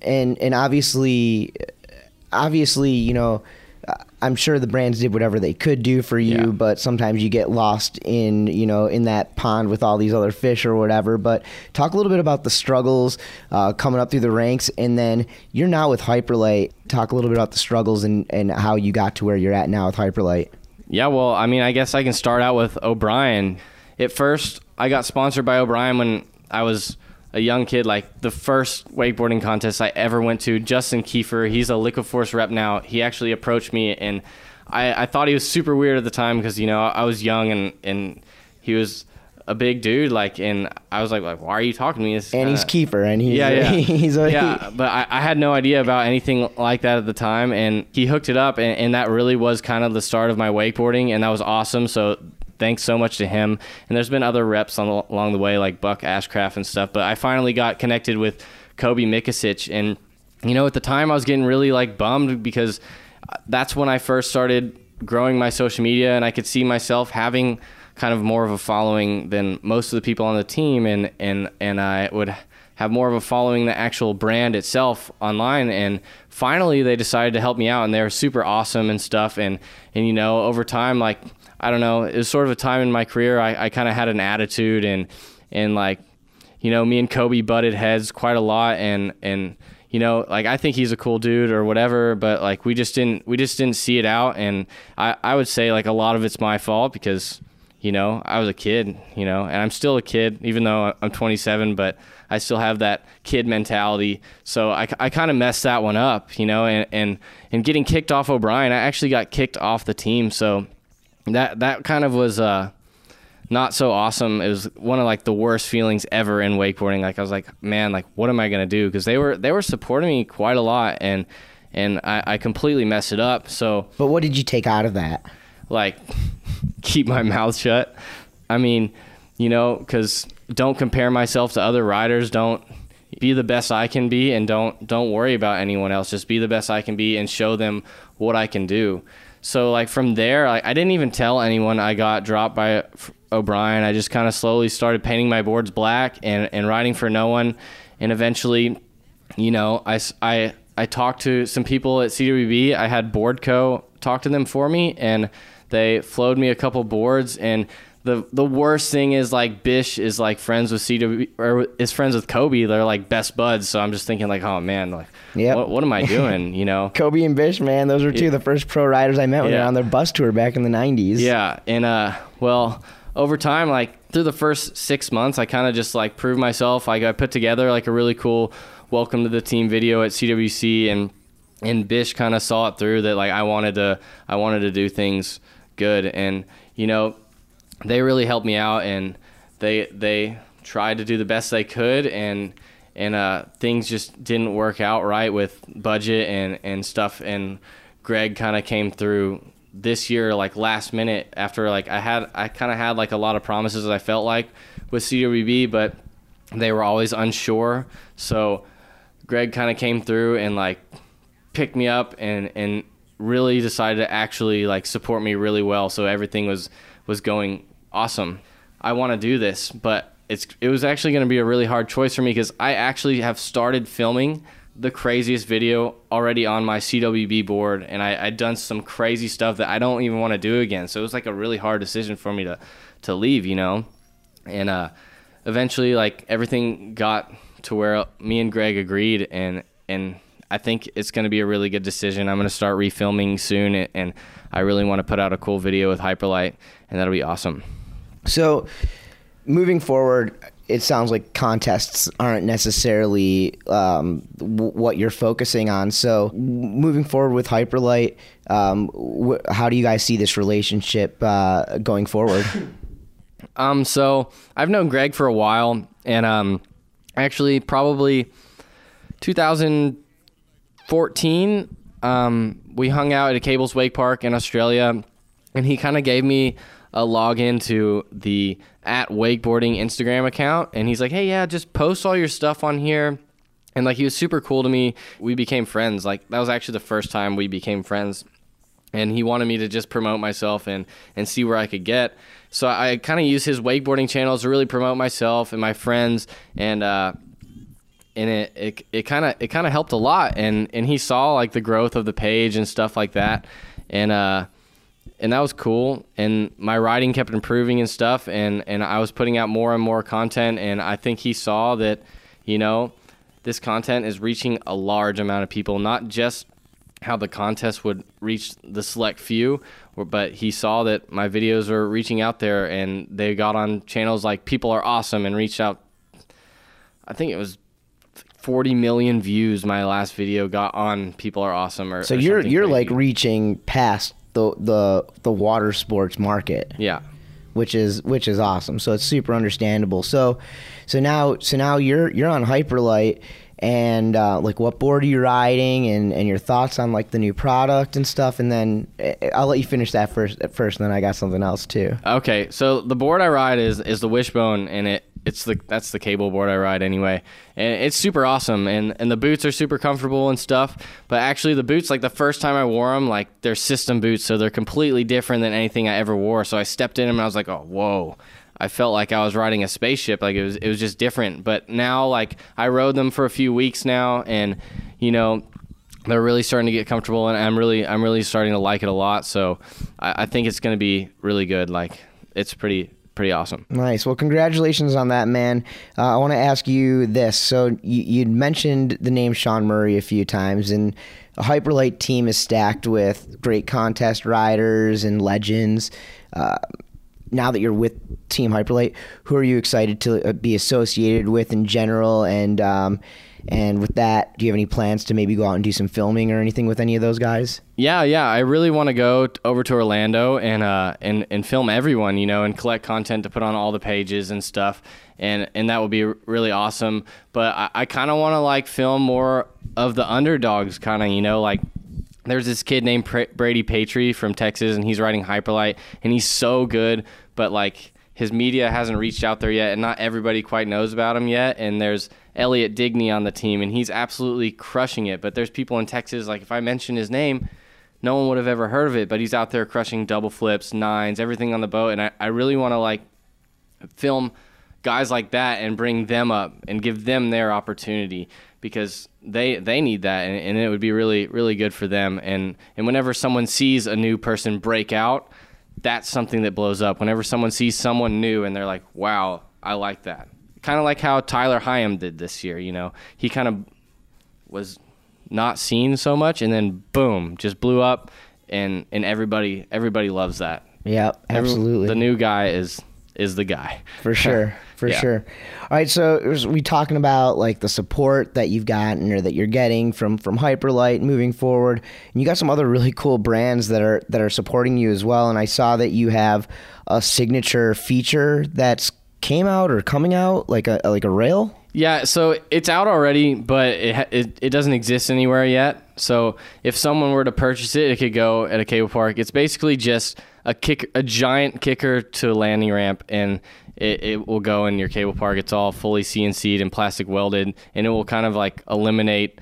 obviously, you know, I'm sure the brands did whatever they could do for you, but sometimes you get lost in, you know, in that pond with all these other fish or whatever. But talk a little bit about the struggles coming up through the ranks, and then you're now with Hyperlite. Talk a little bit about the struggles and how you got to where you're at now with Hyperlite. Yeah, well, I mean, I guess I can start out with O'Brien. At first, I got sponsored by O'Brien when I was a young kid. Like the first wakeboarding contest I ever went to, Justin Kiefer, he's a Liquiforce rep now. He actually approached me, and I thought he was super weird at the time because, you know, I was young, and he was a big dude, like, and I was like, why are you talking to me? This and kinda... he's keeper, and he's but I had no idea about anything like that at the time, and he hooked it up, and that really was kind of the start of my wakeboarding, and that was awesome. So thanks so much to him. And there's been other reps along the way, like Buck Ashcraft and stuff, but I finally got connected with Kobe Mikasic, and you know, at the time I was getting really like bummed because that's when I first started growing my social media, and I could see myself having kind of more of a following than most of the people on the team, and I would have more of a following the actual brand itself online. And finally they decided to help me out, and they were super awesome and stuff, and you know, over time, like, I don't know, it was sort of a time in my career I kind of had an attitude, and like, you know, me and Kobe butted heads quite a lot, and you know, like, I think he's a cool dude or whatever, but like, we just didn't see it out, and I would say like a lot of it's my fault because, you know, I was a kid, you know, and I'm still a kid, even though I'm 27, but I still have that kid mentality. So I kind of messed that one up, you know, and getting kicked off O'Brien, I actually got kicked off the team. So that kind of was not so awesome. It was one of like the worst feelings ever in wakeboarding. Like, I was like, man, like, what am I going to do? Because they were supporting me quite a lot, and I completely messed it up. So, but what did you take out of that? Like, keep my mouth shut. I mean, you know, because don't compare myself to other riders. Don't be the best I can be, and don't worry about anyone else. Just be the best I can be and show them what I can do. So, like, from there, I didn't even tell anyone I got dropped by O'Brien. I just kind of slowly started painting my boards black and riding for no one. And eventually, you know, I talked to some people at CWB. I had Boardco talk to them for me, and they flowed me a couple boards. And the worst thing is, like, Bish is like friends with CW, or is friends with Kobe. They're like best buds. So I'm just thinking like, oh man, like, yep, what am I doing? You know, Kobe and Bish, man, those were two of the first pro riders I met when they were on their bus tour back in the 90s. Yeah. And, well, over time, like through the first 6 months, I kind of just like proved myself. Like, I put together like a really cool welcome to the team video at CWC, and Bish kind of saw it through that, like, I wanted to do things good, and you know, they really helped me out, and they tried to do the best they could, and things just didn't work out right with budget and stuff, and Greg kind of came through this year, like last minute, after like I kind of had like a lot of promises that I felt like with CWB, but they were always unsure. So Greg kind of came through and like picked me up and really decided to actually like support me really well. So everything was going awesome. I want to do this, but it was actually going to be a really hard choice for me, because I actually have started filming the craziest video already on my CWB board, and I'd done some crazy stuff that I don't even want to do again. So it was like a really hard decision for me to leave, you know. And eventually, like, everything got to where me and Greg agreed, and I think it's going to be a really good decision. I'm going to start refilming soon, and I really want to put out a cool video with Hyperlite, and that'll be awesome. So moving forward, it sounds like contests aren't necessarily what you're focusing on. So moving forward with Hyperlite, how do you guys see this relationship going forward? So I've known Greg for a while, and actually probably 2014, we hung out at a Cables Wake Park in Australia, and he kind of gave me a login to the @wakeboarding Instagram account, and he's like, hey, yeah, just post all your stuff on here. And like, he was super cool to me. We became friends. Like, that was actually the first time we became friends, and he wanted me to just promote myself and see where I could get. So I kind of used his wakeboarding channels to really promote myself and my friends, and it kind of helped a lot, and he saw like the growth of the page and stuff like that, and that was cool, and my riding kept improving and stuff, and I was putting out more and more content, and I think he saw that, you know, this content is reaching a large amount of people, not just how the contest would reach the select few, but he saw that my videos are reaching out there, and they got on channels like People Are Awesome and reached out, I think it was 40 million views my last video got on People Are Awesome, or so you're crazy. Like reaching past the water sports market. Yeah, which is awesome. So it's super understandable. So now you're on Hyperlite, and like, what board are you riding, and your thoughts on like the new product and stuff, and then I'll let you finish that first, and then I got something else too. Okay, so the board I ride is the Wishbone, and that's the cable board I ride anyway, and it's super awesome, and the boots are super comfortable and stuff. But actually, the boots, like the first time I wore them, like, they're system boots, so they're completely different than anything I ever wore. So I stepped in them and I was like, oh, whoa. I felt like I was riding a spaceship. Like, it was just different. But now, like, I rode them for a few weeks now, and, you know, they're really starting to get comfortable, and I'm really starting to like it a lot. So I think it's going to be really good. Like, it's pretty awesome. Nice. Well, congratulations on that, man. I want to ask you this. So you'd mentioned the name Sean Murray a few times, and the Hyperlite team is stacked with great contest riders and legends. Now that you're with Team Hyperlite, who are you excited to be associated with in general? And with that, do you have any plans to maybe go out and do some filming or anything with any of those guys? Yeah. I really want to go over to Orlando and film everyone, you know, and collect content to put on all the pages and stuff. And that would be really awesome. But I kind of want to, like, film more of the underdogs, kind of, you know, like, there's this kid named Brady Patry from Texas, and he's riding Hyperlite, and he's so good, but, like, his media hasn't reached out there yet, and not everybody quite knows about him yet. And there's Elliot Digney on the team, and he's absolutely crushing it. But there's people in Texas, like, if I mention his name, no one would have ever heard of it, but he's out there crushing double flips, nines, everything on the boat. And I really want to, like, film guys like that and bring them up and give them their opportunity, because they need that, and it would be really, really good for them. And whenever someone sees a new person break out, that's something that blows up. Whenever someone sees someone new and they're like, wow, I like that. Kind of like how Tyler Hyam did this year, you know. He kind of was not seen so much, and then boom, just blew up, and everybody loves that. Yeah, absolutely. The new guy is the guy. For sure. For yeah. Sure. All right, so we talking about, like, the support that you've gotten or that you're getting from Hyperlite moving forward. And you got some other really cool brands that are supporting you as well. And I saw that you have a signature feature that's came out or coming out, like a rail. Yeah, so it's out already, but it doesn't exist anywhere yet. So if someone were to purchase it, it could go at a cable park. It's basically just a giant kicker to a landing ramp, and it will go in your cable park. It's all fully CNC'd and plastic welded, and it will kind of, like, eliminate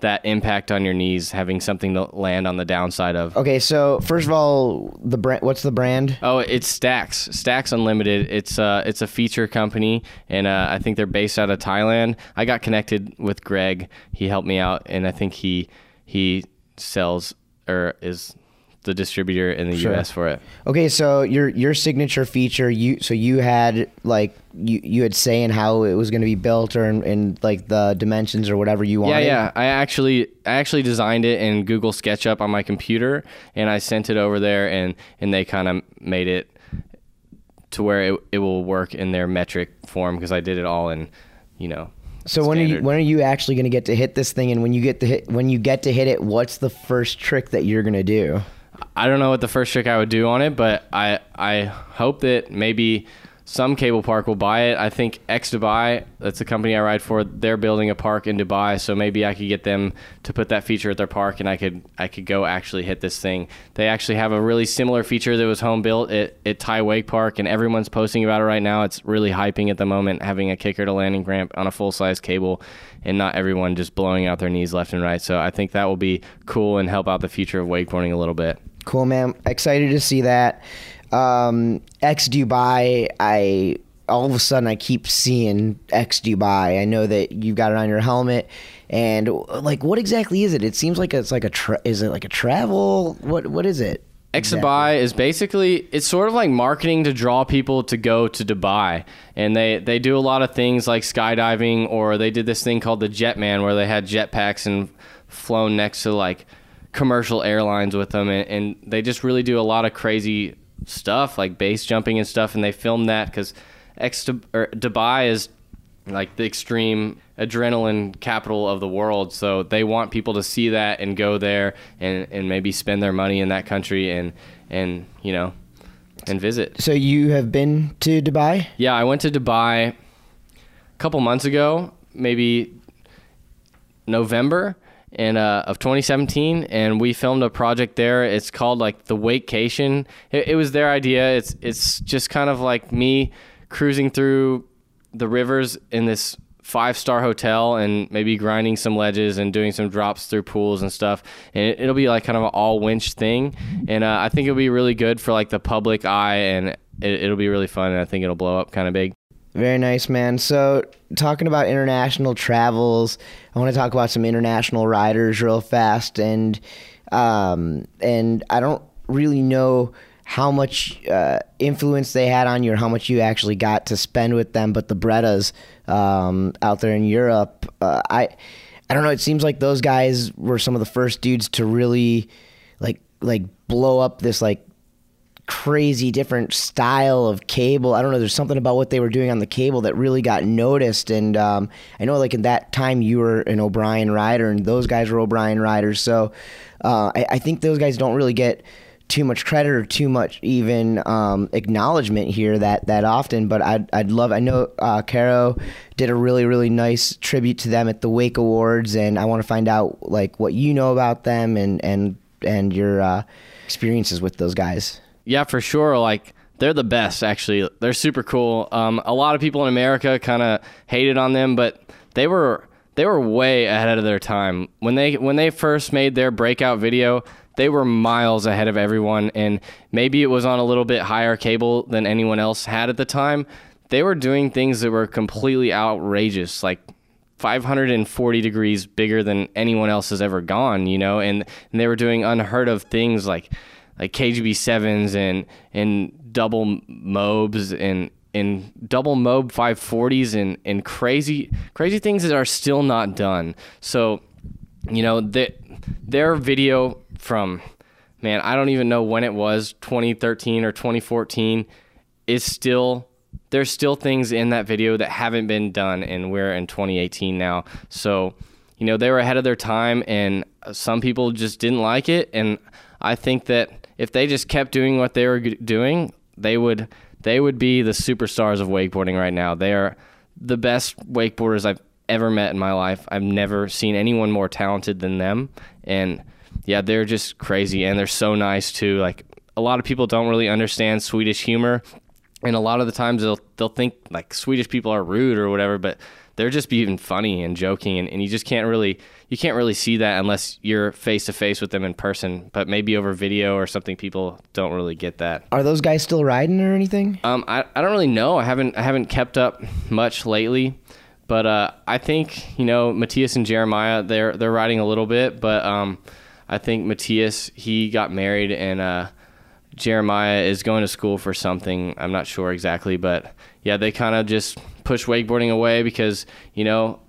that impact on your knees, having something to land on the downside of. Okay, so first of all, the brand. What's the brand? Oh, it's Stax. Stax Unlimited. It's a feature company, and I think they're based out of Thailand. I got connected with Greg. He helped me out, and I think he sells or is the distributor in the sure. U.S. for it. Okay, so your signature feature, you had say in how it was going to be built or in like the dimensions or whatever you wanted. Yeah. I actually designed it in Google SketchUp on my computer, and I sent it over there, and they kind of made it to where it will work in their metric form, because I did it all in, you know. So when are you actually going to get to hit this thing, and when you get to hit it, what's the first trick that you're going to do? I don't know what the first trick I would do on it, but I hope that maybe some cable park will buy it. I think X Dubai, that's the company I ride for, they're building a park in Dubai, so maybe I could get them to put that feature at their park, and I could go actually hit this thing. They actually have a really similar feature that was home built at Thai Wake Park, and everyone's posting about it right now. It's really hyping at the moment, having a kicker to landing ramp on a full-size cable, and not everyone just blowing out their knees left and right. So I think that will be cool and help out the future of wakeboarding a little bit. Cool, man. Excited to see that. Ex-Dubai, all of a sudden I keep seeing ex-Dubai. I know that you've got it on your helmet, and, like, what exactly is it? It seems like it's like is it like a travel? What is it? Ex-Dubai is basically, it's sort of like marketing to draw people to go to Dubai, and they do a lot of things like skydiving, or they did this thing called the Jetman, where they had jetpacks and flown next to, like, commercial airlines with them, and they just really do a lot of crazy stuff like base jumping and stuff, and they film that because Dubai is like the extreme adrenaline capital of the world, so they want people to see that and go there and maybe spend their money in that country, and you know, and visit. So you have been to Dubai? Yeah, I went to Dubai a couple months ago, maybe November of 2017, and we filmed a project there. It's called like the Wakecation. It was their idea. It's just kind of like me cruising through the rivers in this 5-star hotel and maybe grinding some ledges and doing some drops through pools and stuff. And it'll be like kind of an all winch thing. And I think it'll be really good for like the public eye, and it'll be really fun. And I think it'll blow up kind of big. Very nice, man. So talking about international travels, I want to talk about some international riders real fast. And I don't really know how much influence they had on you, or how much you actually got to spend with them, but the Brettas out there in Europe, I don't know, it seems like those guys were some of the first dudes to really like blow up this like crazy different style of cable. I don't know, there's something about what they were doing on the cable that really got noticed. And I know like in that time you were an O'Brien rider and those guys were O'Brien riders, so I think those guys don't really get too much credit or too much even acknowledgement here that often, but I'd love, I know Caro did a really, really nice tribute to them at the Wake Awards, and I want to find out like what you know about them and your experiences with those guys. Yeah, for sure. Like they're the best, actually. They're super cool. A lot of people in America kind of hated on them, but they were way ahead of their time. When they first made their breakout video, they were miles ahead of everyone, and maybe it was on a little bit higher cable than anyone else had at the time. They were doing things that were completely outrageous, like 540 degrees bigger than anyone else has ever gone, you know, and they were doing unheard of things like KGB7s and double mobs and double mob 540s and crazy things that are still not done. So, you know, their video from, man, I don't even know when it was, 2013 or 2014, there's still things in that video that haven't been done, and we're in 2018 now. So, you know, they were ahead of their time, and some people just didn't like it, and I think that if they just kept doing what they were doing, they would be the superstars of wakeboarding right now. They are the best wakeboarders I've ever met in my life. I've never seen anyone more talented than them, and yeah, they're just crazy, and they're so nice too. Like a lot of people don't really understand Swedish humor, and a lot of the times they'll think like Swedish people are rude or whatever, but they're just being funny and joking, and you just can't really see that unless you're face to face with them in person. But maybe over video or something, people don't really get that. Are those guys still riding or anything? I don't really know. I haven't kept up much lately, but I think, you know, Matthias and Jeremiah, they're riding a little bit, but I think Matthias, he got married, and Jeremiah is going to school for something. I'm not sure exactly, but yeah, they kind of just push wakeboarding away because, you know,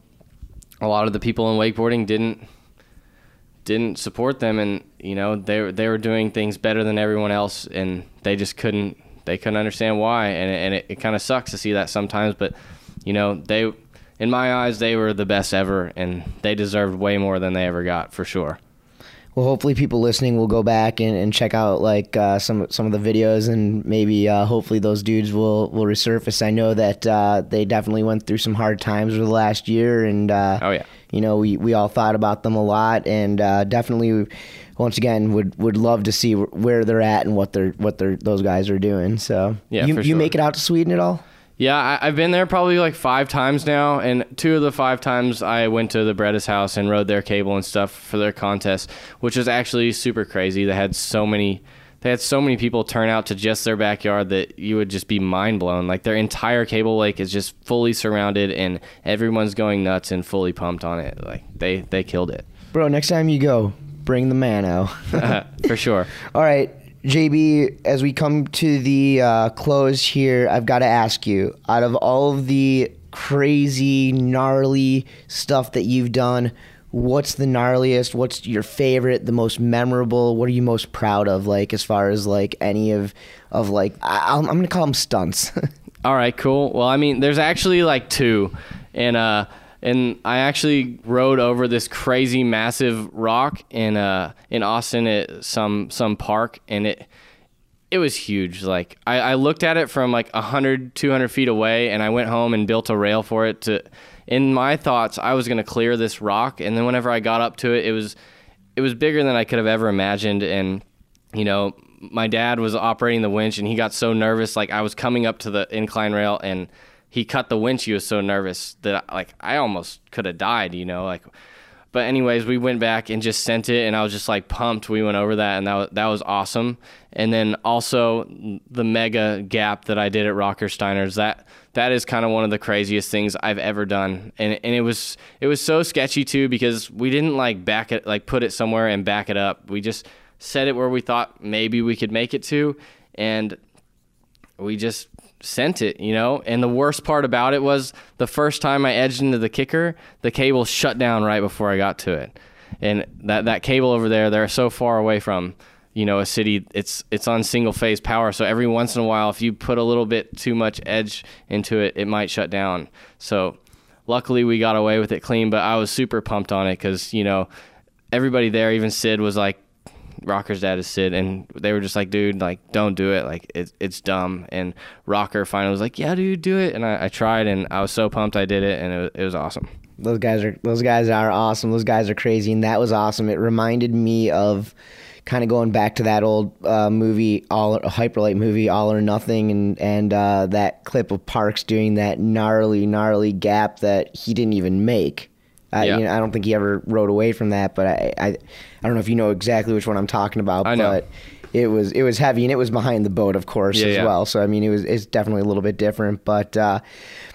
a lot of the people in wakeboarding didn't support them, and, you know, they were doing things better than everyone else, and they just couldn't understand why, and it kind of sucks to see that sometimes, but, you know, they, in my eyes, they were the best ever, and they deserved way more than they ever got, for sure. Well, hopefully people listening will go back and check out like some of the videos, and maybe hopefully those dudes will resurface. I know that they definitely went through some hard times over the last year, and oh yeah, you know, we all thought about them a lot, and definitely once again would love to see where they're at and what those guys are doing. So yeah, you, for sure. You make it out to Sweden at all? Yeah, I've been there probably like 5 times now, and 2 of the 5 times I went to the Brettas' house and rode their cable and stuff for their contest, which was actually super crazy. They had so many people turn out to just their backyard that you would just be mind blown. Like their entire cable lake is just fully surrounded, and everyone's going nuts and fully pumped on it. Like they killed it. Bro, next time you go, bring the Mano. For sure. All right. JB, as we come to the close here, I've got to ask you, out of all of the crazy, gnarly stuff that you've done, what's the gnarliest? What's your favorite, the most memorable? What are you most proud of, like, as far as, like, any of like, I'm going to call them stunts. All right, cool. Well, I mean, there's actually, like, 2. And I actually rode over this crazy massive rock in Austin at some park, and it It was huge. Like I looked at it from like 100, 200 feet away, and I went home and built a rail for it to, in my thoughts, I was going to clear this rock. And then whenever I got up to it, it was bigger than I could have ever imagined. And, you know, my dad was operating the winch and he got so nervous. Like I was coming up to the incline rail and he cut the winch. He was so nervous that like, I almost could have died, you know, like, but anyways, we went back and just sent it, and I was just like pumped. We went over that, and that was awesome. And then also the mega gap that I did at Rockersteiner's, that is kind of one of the craziest things I've ever done. And it was so sketchy too, because we didn't like back it, like put it somewhere and back it up. We just set it where we thought maybe we could make it to, and we just sent it, you know. And the worst part about it was the first time I edged into the kicker, the cable shut down right before I got to it. And that cable over there, they're so far away from, you know, a city, it's on single phase power. So every once in a while, if you put a little bit too much edge into it, it might shut down. So luckily we got away with it clean, but I was super pumped on it because, you know, everybody there, even Sid was like, Rocker's dad is Sid, and they were just like, dude, like, don't do it, like it's dumb. And Rocker finally was like, yeah dude, do it. And I tried, and I was so pumped I did it, and it was awesome. Those guys are awesome. Those guys are crazy, and that was awesome. It reminded me of kind of going back to that old movie, Hyperlite movie, All or Nothing, and that clip of Parks doing that gnarly gap that he didn't even make. Yeah. You know, I don't think he ever rode away from that, but I don't know if you know exactly which one I'm talking about, but it was heavy, and it was behind the boat, of course, well. So I mean, it's definitely a little bit different, but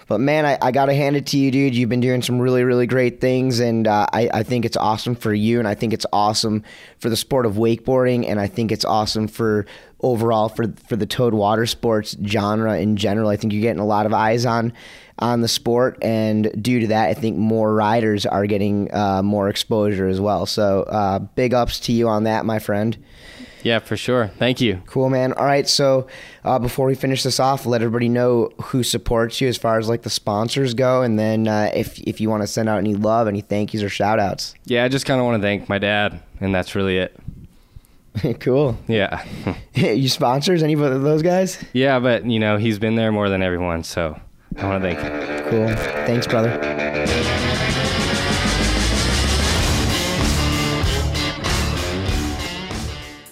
man, I gotta hand it to you, dude. You've been doing some really, really great things, and I think it's awesome for you, and I think it's awesome for the sport of wakeboarding, and I think it's awesome for overall for the Toad Water Sports genre in general. I think you're getting a lot of eyes on the sport, and due to that, I think more riders are getting more exposure as well. So big ups to you on that, my friend. Yeah, for sure. Thank you. Cool, man. All right, so before we finish this off, let everybody know who supports you as far as like the sponsors go, and then if you want to send out any love, any thank yous or shout outs. Yeah, I just kind of want to thank my dad, and that's really it. Cool. Yeah. You sponsors, any of those guys? Yeah, but you know, he's been there more than everyone, so I want to thank him. Cool. Thanks, brother.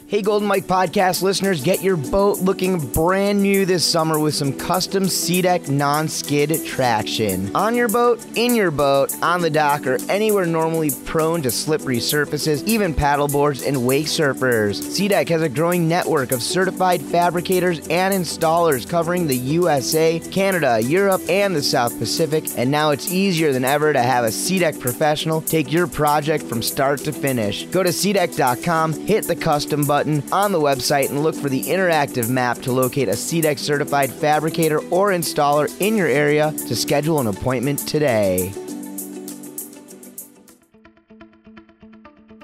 Hey, Golden Mike Podcast listeners, get your boat looking brand new this summer with some custom SeaDek non-skid traction. On your boat, in your boat, on the dock, or anywhere normally prone to slippery surfaces, even paddleboards and wake surfers. SeaDek has a growing network of certified fabricators and installers covering the USA, Canada, Europe, and the South Pacific, and now it's easier than ever to have a SeaDek professional take your project from start to finish. Go to SeaDek.com, hit the custom button on the website, and look for the interactive map to locate a SeaDek certified fabricator or installer in your area to schedule an appointment today.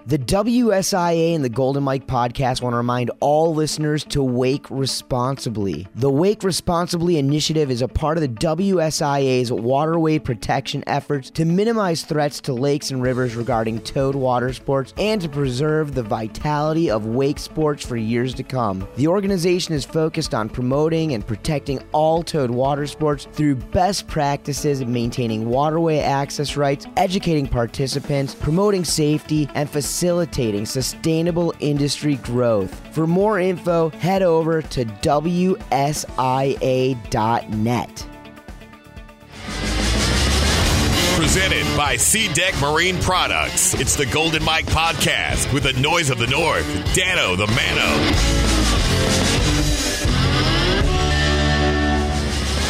The WSIA and the Golden Mike Podcast want to remind all listeners to wake responsibly. The Wake Responsibly initiative is a part of the WSIA's waterway protection efforts to minimize threats to lakes and rivers regarding toad water sports and to preserve the vitality of wake sports for years to come. The organization is focused on promoting and protecting all toad water sports through best practices in maintaining waterway access rights, educating participants, promoting safety, and facilitating sustainable industry growth. For more info, head over to WSIA.net. Presented by SeaDek Marine Products. It's the Golden Mike Podcast with the noise of the North, Dano the Mano.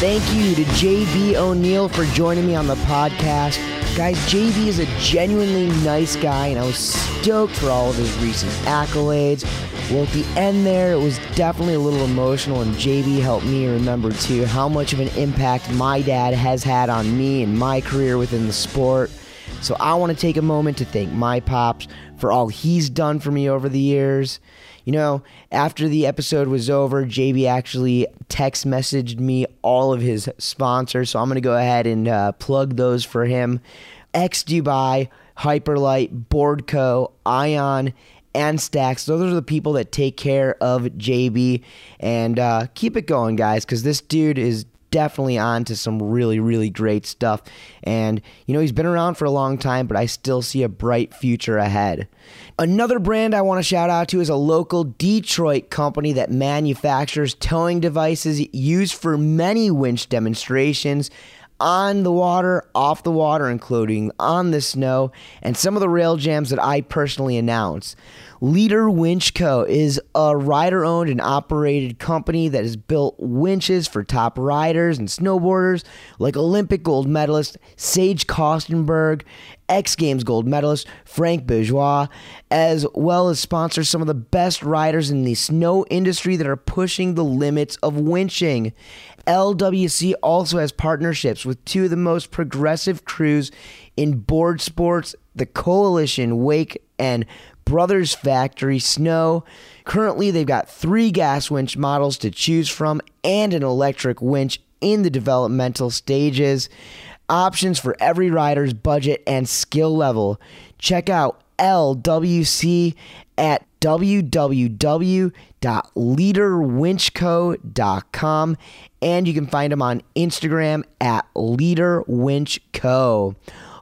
Thank you to J.B. O'Neill for joining me on the podcast. Guys, JB is a genuinely nice guy, and I was stoked for all of his recent accolades. Well, at the end there, it was definitely a little emotional, and JB helped me remember, too, how much of an impact my dad has had on me and my career within the sport. So I want to take a moment to thank my pops for all he's done for me over the years. You know, after the episode was over, JB actually text messaged me all of his sponsors, so I'm going to go ahead and plug those for him. X Dubai, Hyperlite, Boardco, Ion, and Stacks. So those are the people that take care of JB. And keep it going, guys, because this dude is definitely on to some really, really great stuff. And, you know, he's been around for a long time, but I still see a bright future ahead. Another brand I want to shout out to is a local Detroit company that manufactures towing devices used for many winch demonstrations on the water, off the water, including on the snow, and some of the rail jams that I personally announce. Leader Winch Co. is a rider-owned and operated company that has built winches for top riders and snowboarders like Olympic gold medalist Sage Kostenberg, X Games gold medalist Frank Bourgeois, as well as sponsors some of the best riders in the snow industry that are pushing the limits of winching. LWC also has partnerships with two of the most progressive crews in board sports, the Coalition Wake and Brothers Factory Snow. Currently, they've got 3 gas winch models to choose from and an electric winch in the developmental stages. Options for every rider's budget and skill level. Check out LWC at www.leaderwinchco.com, and you can find them on Instagram at leaderwinchco.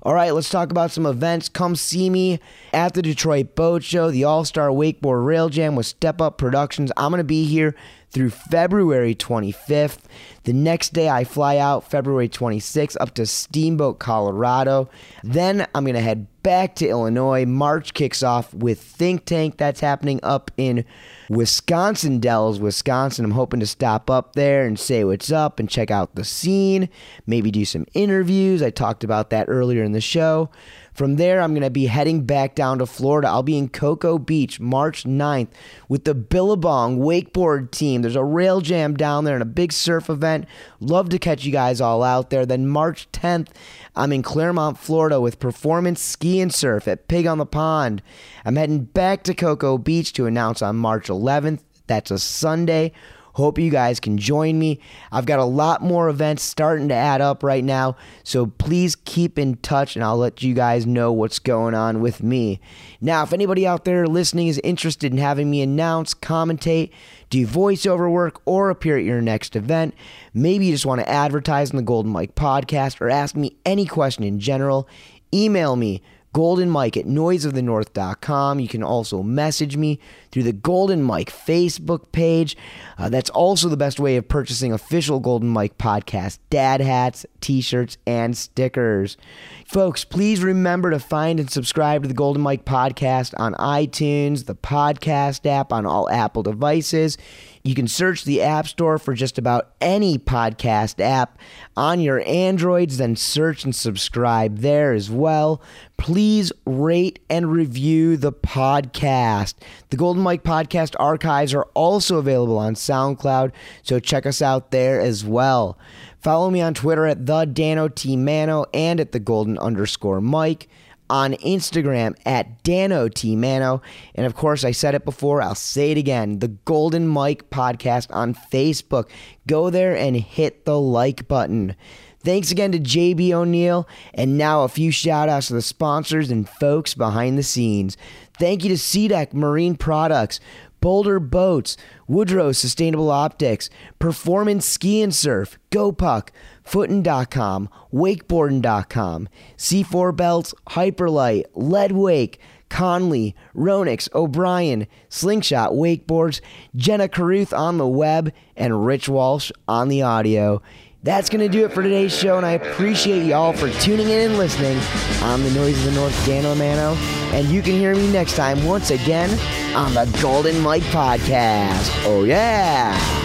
All right, let's talk about some events. Come see me at the Detroit Boat Show, the All-Star Wakeboard Rail Jam with Step Up Productions. I'm going to be here through February 25th. The next day I fly out February 26th up to Steamboat, Colorado. Then I'm going to head back to Illinois. March kicks off with Think Tank. That's happening up in Wisconsin Dells, Wisconsin. I'm hoping to stop up there and say what's up and check out the scene, maybe do some interviews. I talked about that earlier in the show. From there, I'm going to be heading back down to Florida. I'll be in Cocoa Beach March 9th with the Billabong Wakeboard Team. There's a rail jam down there and a big surf event. Love to catch you guys all out there. Then March 10th, I'm in Clermont, Florida with Performance Ski and Surf at Pig on the Pond. I'm heading back to Cocoa Beach to announce on March 11th. That's a Sunday. Hope you guys can join me. I've got a lot more events starting to add up right now, so please keep in touch and I'll let you guys know what's going on with me. Now, if anybody out there listening is interested in having me announce, commentate, do voiceover work, or appear at your next event, maybe you just want to advertise on the Golden Mike podcast or ask me any question in general, email me, goldenmike@noiseofthenorth.com. You can also message me through the Golden Mike Facebook page. That's also the best way of purchasing official Golden Mike podcast dad hats, t-shirts, and stickers. Folks, please remember to find and subscribe to the Golden Mike podcast on iTunes, the podcast app on all Apple devices. You can search the App Store for just about any podcast app on your Androids, then search and subscribe there as well. Please rate and review the podcast. The Golden Mike Podcast archives are also available on SoundCloud, so check us out there as well. Follow me on Twitter at the Dano T Mano and at the Golden_Mike. On Instagram at Dano T Mano. And of course, I said it before, I'll say it again, the Golden Mike Podcast on Facebook. Go there and hit the like button. Thanks again to J.B. O'Neill, and now a few shout-outs to the sponsors and folks behind the scenes. Thank you to SeaDek Marine Products, Boulder Boats, Woodrow Sustainable Optics, Performance Ski and Surf, GoPuck, footin.com, Wakeboarding.com, C4 Belts, Hyperlite, Lead Wake, Conley, Ronix, O'Brien, Slingshot Wakeboards, Jenna Caruth on the web, and Rich Walsh on the audio. That's going to do it for today's show, and I appreciate y'all for tuning in and listening. I'm the Noise of the North, Dano Mano, and you can hear me next time once again on the Golden Mike Podcast. Oh, yeah!